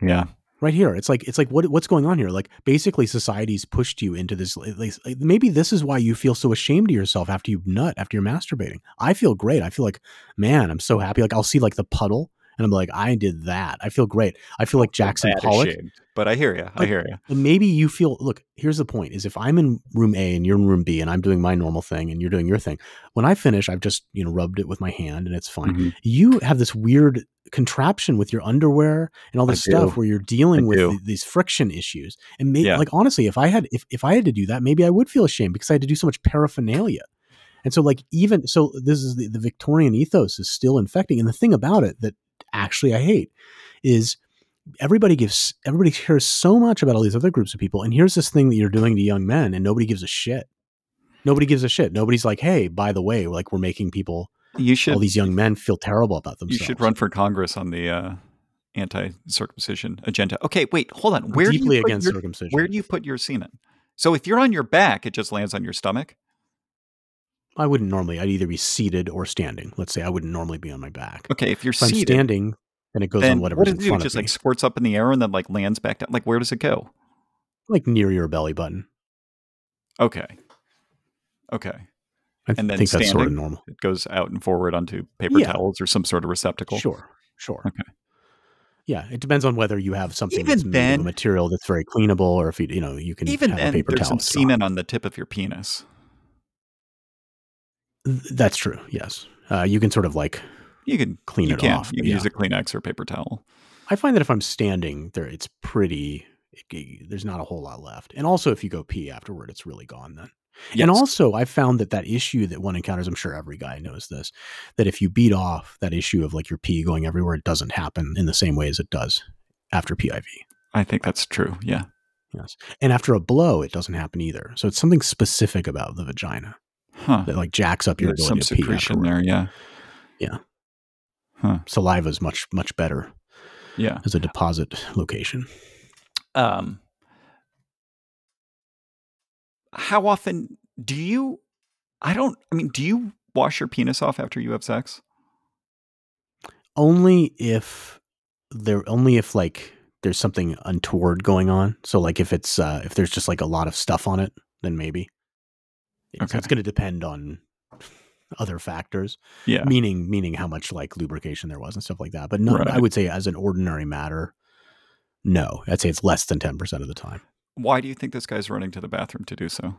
Yeah. Right here. It's like, what's going on here? Like basically society's pushed you into this. Like, maybe this is why you feel so ashamed of yourself after you nut, after you're masturbating. I feel great. I feel like, man, I'm so happy. Like I'll see like the puddle. And I'm like, I did that. I feel great. I feel like Jackson Pollock. Ashamed, but I hear you. I hear you. Maybe you feel, look, here's the point is if I'm in room A and you're in room B and I'm doing my normal thing and you're doing your thing, when I finish, I've just, rubbed it with my hand and it's fine. Mm-hmm. You have this weird contraption with your underwear and all this stuff where you're dealing with these friction issues. And maybe like, honestly, if I had to do that, maybe I would feel ashamed because I had to do so much paraphernalia. And so like, even, so this is the Victorian ethos is still infecting. And the thing about it that, actually I hate is everybody cares so much about all these other groups of people. And here's this thing that you're doing to young men and nobody gives a shit. Nobody's like, hey, by the way, like we're making all these young men feel terrible about themselves. You should run for Congress on the anti-circumcision agenda. Okay, wait, hold on. Where do you put your semen? So if you're on your back, it just lands on your stomach. I wouldn't normally. I'd either be seated or standing. Let's say I wouldn't normally be on my back. Okay, if you're seated, I'm standing, then it goes on whatever's in front of me. What does it do? It just like squirts up in the air and then like lands back down. Like where does it go? Like near your belly button. Okay. And then I think standing, that's sort of normal. It goes out and forward onto paper towels or some sort of receptacle. Sure. Okay. Yeah, it depends on whether you have something that's made of a material that's very cleanable, or if you can even have a paper towel. There's some semen on the tip of your penis. That's true. Yes. You can sort of like clean it off. You can use a Kleenex or paper towel. I find that if I'm standing there, there's not a whole lot left. And also if you go pee afterward, it's really gone then. Yes. And also I found that issue that one encounters, I'm sure every guy knows this, that if you beat off, that issue of like your pee going everywhere, it doesn't happen in the same way as it does after PIV. I think that's true. Yeah. Yes. And after a blow, it doesn't happen either. So it's something specific about the vagina that like jacks up your ability to pee. There's some secretion there. Yeah. Yeah. Huh. Saliva is much, much better. Yeah. As a deposit location. How often do you, do you wash your penis off after you have sex? Only if like there's something untoward going on. So like if it's, if there's just like a lot of stuff on it, then maybe. Okay. So it's going to depend on other factors. Yeah. Meaning how much like lubrication there was and stuff like that. But no, right. I would say as an ordinary matter, no, I'd say it's less than 10% of the time. Why do you think this guy's running to the bathroom to do so?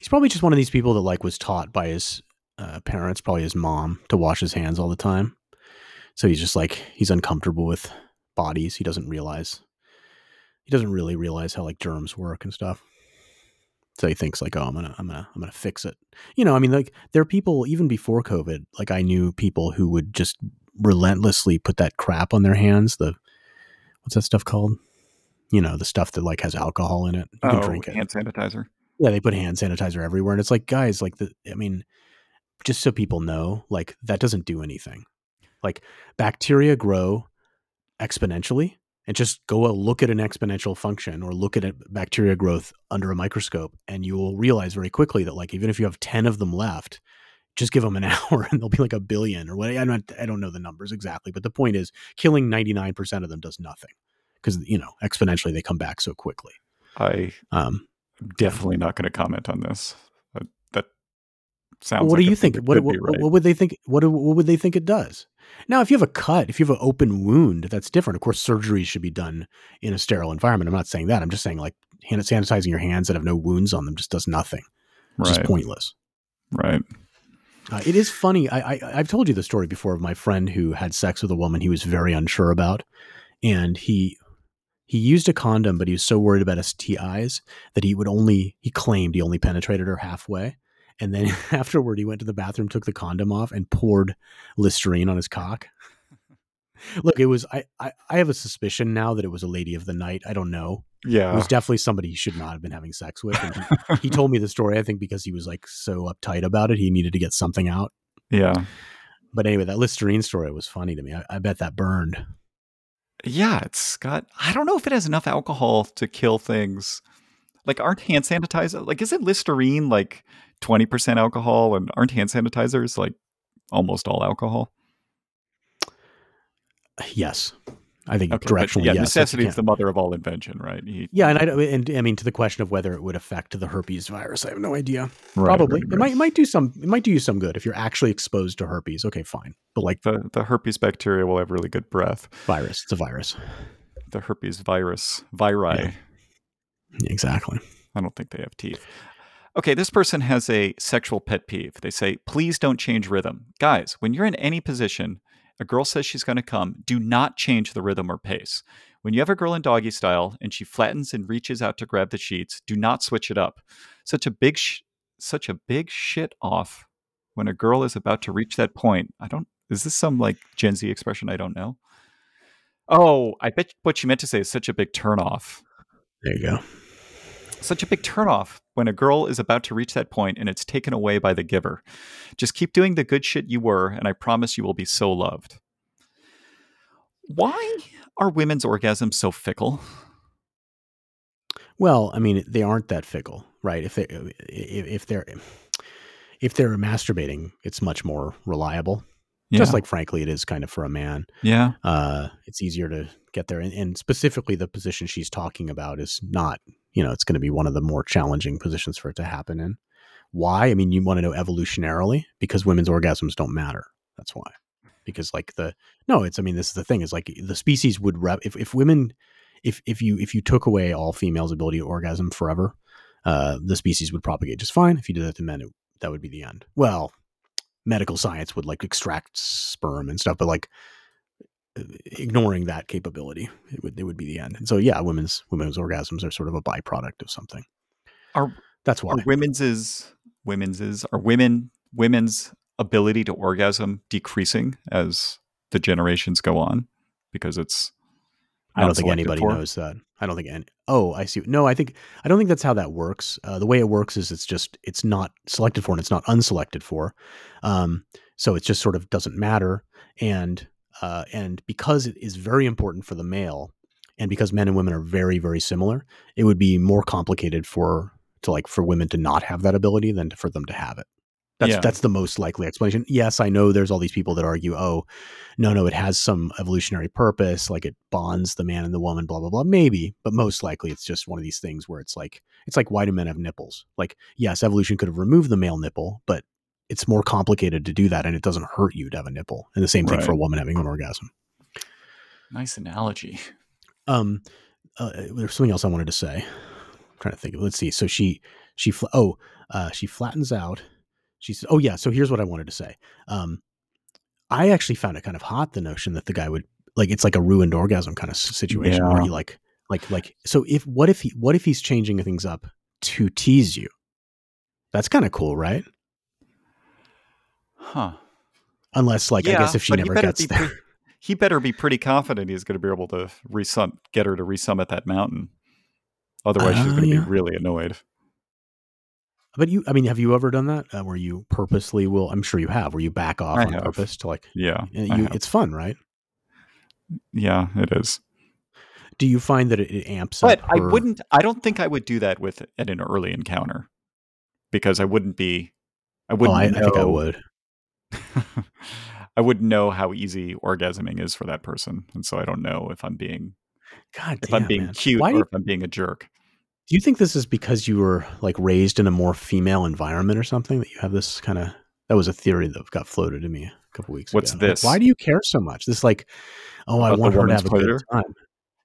He's probably just one of these people that like was taught by his parents, probably his mom, to wash his hands all the time. So he's just like, he's uncomfortable with bodies. He doesn't really realize how like germs work and stuff. So he thinks like, oh, I'm going to fix it. You know, I mean, like there are people even before COVID, like I knew people who would just relentlessly put that crap on their hands. What's that stuff called? You know, the stuff that like has alcohol in it. You can drink it. Hand sanitizer. Yeah, they put hand sanitizer everywhere. And it's like, guys, like just so people know, like that doesn't do anything. Like bacteria grow exponentially, and just go look at an exponential function or look at a bacteria growth under a microscope. And you will realize very quickly that like, even if you have 10 of them left, just give them an hour and they'll be like 1 billion or what. I don't know the numbers exactly, but the point is killing 99% of them does nothing. Because, you know, exponentially they come back so quickly. I definitely not going to comment on this. That sounds. What do you think? What would they think? What would they think it does? Now, if you have a cut, if you have an open wound, that's different. Of course, surgery should be done in a sterile environment. I'm not saying that. I'm just saying like hand sanitizing your hands that have no wounds on them just does nothing. It's just pointless. Right. It is funny. I've told you the story before of my friend who had sex with a woman he was very unsure about, and he used a condom, but he was so worried about STIs that he claimed he only penetrated her halfway. And then afterward, he went to the bathroom, took the condom off, and poured Listerine on his cock. Look, it was, I have a suspicion now that it was a lady of the night. I don't know. Yeah. It was definitely somebody he should not have been having sex with. And he told me the story, I think, because he was like so uptight about it. He needed to get something out. Yeah. But anyway, that Listerine story was funny to me. I bet that burned. Yeah, it's got, I don't know if it has enough alcohol to kill things. Like, aren't hand sanitizer, like, isn't Listerine like 20% alcohol, and aren't hand sanitizers like almost all alcohol? Yes. I think directionally, yes. Necessity is the mother of all invention, right? And to the question of whether it would affect the herpes virus, I have no idea. Right, probably. Right. It might do you some good if you're actually exposed to herpes. Okay, fine. But like the herpes bacteria will have really good breath. Virus. It's a virus. The herpes virus. Viri. Yeah. Exactly. I don't think they have teeth. Okay, this person has a sexual pet peeve. They say, please don't change rhythm. Guys, when you're in any position, a girl says she's going to come, do not change the rhythm or pace. When you have a girl in doggy style and she flattens and reaches out to grab the sheets, do not switch it up. Such a big shit off when a girl is about to reach that point. Is this some like Gen Z expression? I don't know. Oh, I bet what you meant to say is such a big turn off. There you go. Such a big turnoff when a girl is about to reach that point and it's taken away by the giver. Just keep doing the good shit you were, and I promise you will be so loved. Why are women's orgasms so fickle? Well, I mean, they aren't that fickle, right? If they're masturbating, it's much more reliable. Yeah. Just like, frankly, it is kind of for a man. Yeah. It's easier to get there. And specifically the position she's talking about is not, you know, it's going to be one of the more challenging positions for it to happen in. Why? I mean, you want to know evolutionarily, because women's orgasms don't matter. That's why. Because like this is the thing, is like the species would if you took away all females' ability to orgasm forever, the species would propagate just fine. If you did that to men, that would be the end. Well, medical science would like extract sperm and stuff, but like ignoring that capability, it would be the end. And so, yeah, women's orgasms are sort of a byproduct of something. That's why. Women's ability to orgasm decreasing as the generations go on, because it's. I don't think anybody knows that. I don't think any. Oh, I see. No, I don't think that's how that works. The way it works is it's not selected for and it's not unselected for. So it just sort of doesn't matter. And because it is very important for the male, and because men and women are very, very similar, it would be more complicated for women to not have that ability than for them to have it. That's the most likely explanation. Yes, I know there's all these people that argue, oh, no, it has some evolutionary purpose, like it bonds the man and the woman, blah, blah, blah. Maybe, but most likely it's just one of these things where it's like why do men have nipples? Like, yes, evolution could have removed the male nipple, but it's more complicated to do that, and it doesn't hurt you to have a nipple. And the same thing for a woman having an orgasm. Nice analogy. There's something else I wanted to say. I'm trying to think of it. Let's see. So she flattens out. She said, oh yeah. So here's what I wanted to say. I actually found it kind of hot, the notion that the guy would like, it's like a ruined orgasm kind of situation where you like, so what if he's changing things up to tease you? That's kind of cool, right? Huh? Unless I guess if she never gets there. He better be pretty confident he's going to be able to get her to resummit that mountain. Otherwise, she's going to be really annoyed. But have you ever done that where you purposely I'm sure you have, where you back off on purpose to it's fun, right? Yeah, it is. Do you find that it amps up? But I don't think I would do that at an early encounter, because I think I would. I wouldn't know how easy orgasming is for that person. And so I don't know if I'm being cute or if I'm being a jerk. Do you think this is because you were raised in a more female environment or something, that you have this kind of, that was a theory that got floated to me a couple weeks ago. What's this? Why do you care so much? This I want her to have a good time.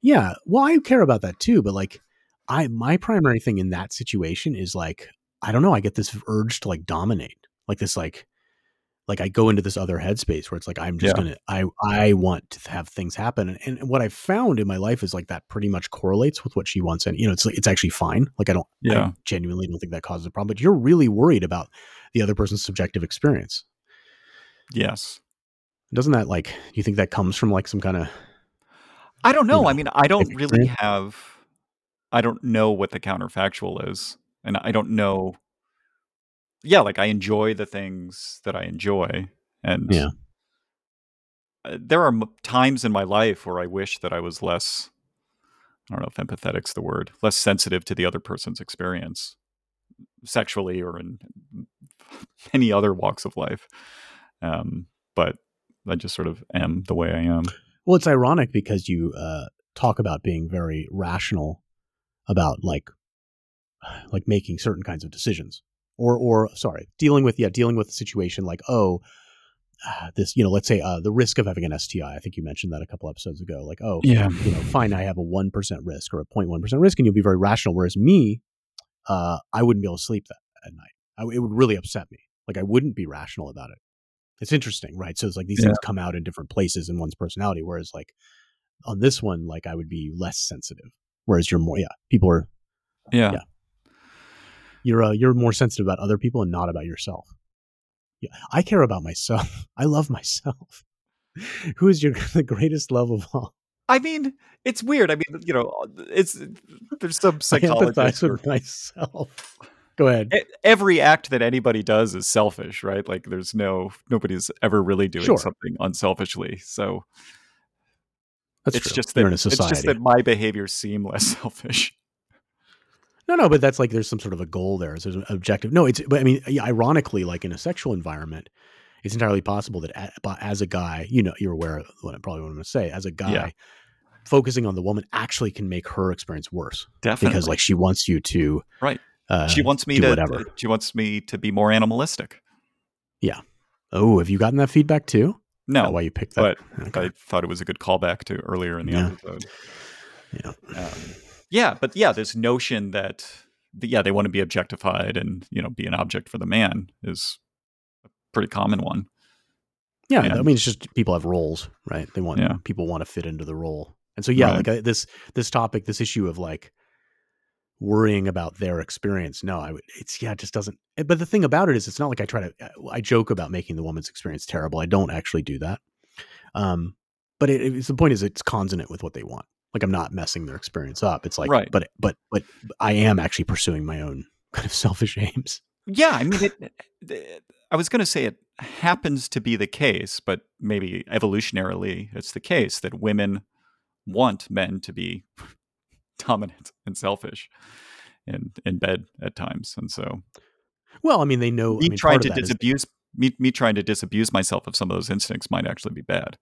Yeah. Well, I care about that too. But my primary thing in that situation is I don't know. I get this urge to dominate I go into this other headspace where it's I'm just going to, I want to have things happen. And what I've found in my life is that pretty much correlates with what she wants. And, it's actually fine. I genuinely don't think that causes a problem, but you're really worried about the other person's subjective experience. Yes. Doesn't that you think that comes from some kind of, I don't know. I mean, I don't really have, I don't know what the counterfactual is, and I don't know. Yeah, I enjoy the things that I enjoy, and there are times in my life where I wish that I was less, I don't know if empathetic's the word, less sensitive to the other person's experience, sexually or in any other walks of life. But I just sort of am the way I am. Well, it's ironic because you talk about being very rational about like making certain kinds of decisions. Or dealing with the situation let's say the risk of having an STI. I think you mentioned that a couple episodes ago. Fine, I have a 1% risk or a 0.1% risk, and you'll be very rational. Whereas me, I wouldn't be able to sleep at night. It would really upset me. I wouldn't be rational about it. It's interesting, right? So it's these things come out in different places in one's personality. Whereas on this one, I would be less sensitive. Whereas you're more, people are, yeah. You're more sensitive about other people and not about yourself. Yeah, I care about myself. I love myself. Who is the greatest love of all? I mean, it's weird. I mean, there's some psychology. I empathize with myself. Go ahead. Every act that anybody does is selfish, right? There's nobody's ever really doing something unselfishly. So it's just that my behaviors seem less selfish. No, but that's there's some sort of a goal there. So there's an objective. No, ironically, in a sexual environment, it's entirely possible that as a guy, you're aware of what I'm going to say, as a guy, focusing on the woman actually can make her experience worse. Definitely. Because she wants you to, right. She wants me to, whatever. She wants me to be more animalistic. Yeah. Oh, have you gotten that feedback too? No. Why you picked that? But okay. I thought it was a good callback to earlier in the episode. Yeah. Yeah, but this notion that they want to be objectified and be an object for the man is a pretty common one. Yeah, and, it's just people have roles, right? They want people want to fit into the role, and so this issue of worrying about their experience. No, it just doesn't. But the thing about it is, it's not like I joke about making the woman's experience terrible. I don't actually do that. But the point is, it's consonant with what they want. Like, I'm not messing their experience up. It's like, right. But I am actually pursuing my own kind of selfish aims. Yeah. I mean, I was going to say it happens to be the case, but maybe evolutionarily it's the case that women want men to be dominant and selfish and in bed at times. And so, well, I mean, they know me trying to disabuse myself of some of those instincts might actually be bad.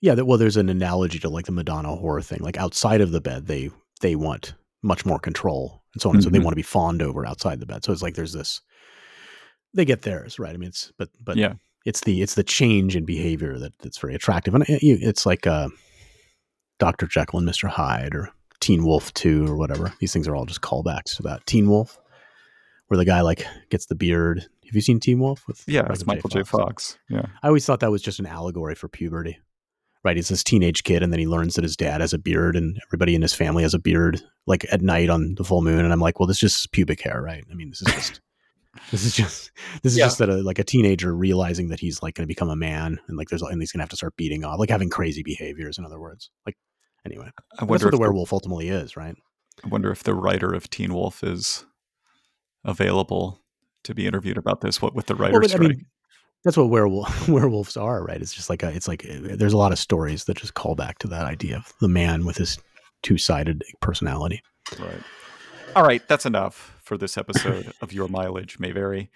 Yeah. Well, there's an analogy to like the Madonna horror thing, like outside of the bed, they want much more control and so on. Mm-hmm. So they want to be fawned over outside the bed. So it's like, there's this, they get theirs. Right. I mean, but yeah, it's the change in behavior that's very attractive. And it's like Dr. Jekyll and Mr. Hyde or Teen Wolf 2 or whatever. These things are all just callbacks to that. Teen Wolf, where the guy like gets the beard. Have you seen Teen Wolf? It's Michael J. Fox. Yeah. I always thought that was just an allegory for puberty, right? He's this teenage kid and then he learns that his dad has a beard and everybody in his family has a beard, like at night on the full moon. And I'm like, well, this is just pubic hair, right? I mean, this is just a teenager realizing that he's like going to become a man and like and he's going to have to start beating off, like having crazy behaviors, in other words, like. Anyway, I wonder what the werewolf ultimately is, right? I wonder if the writer of Teen Wolf is available to be interviewed about this. What with the writer's strike? I mean, that's what werewolves are, right? It's just like there's a lot of stories that just call back to that idea of the man with his two-sided personality. Right. All right, that's enough for this episode of Your Mileage May Vary.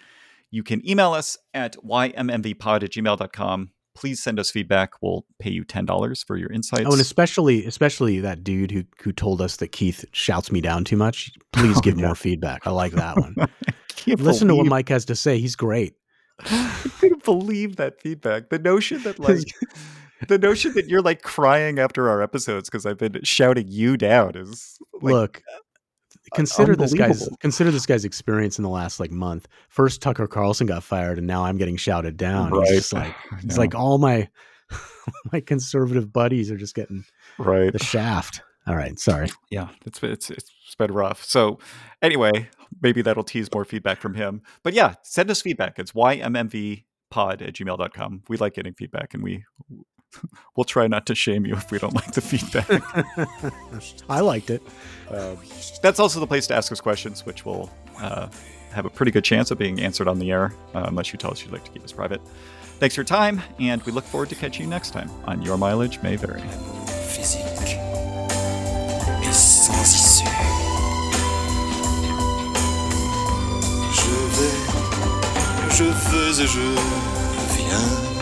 You can email us at ymmvpod@gmail.com. Please send us feedback. We'll pay you $10 for your insights. Oh, and especially that dude who told us that Keith shouts me down too much. Please give more feedback. I like that one. Listen to what Mike has to say. He's great. I couldn't believe that feedback. The notion that you're like crying after our episodes because I've been shouting you down is like, look. Consider this guy's experience in the last like month. First, Tucker Carlson got fired, and now I'm getting shouted down. Right. It's like all my conservative buddies are just getting the shaft. All right, sorry. Yeah, it's been rough. So anyway, maybe that'll tease more feedback from him. But yeah, send us feedback. It's ymmvpod@gmail.com. We like getting feedback, and we'll try not to shame you if we don't like the feedback. I liked it. That's also the place to ask us questions, which will have a pretty good chance of being answered on the air, unless you tell us you'd like to keep us private. Thanks for your time, and we look forward to catching you next time on Your Mileage May Vary. Je vais, je veux et je viens.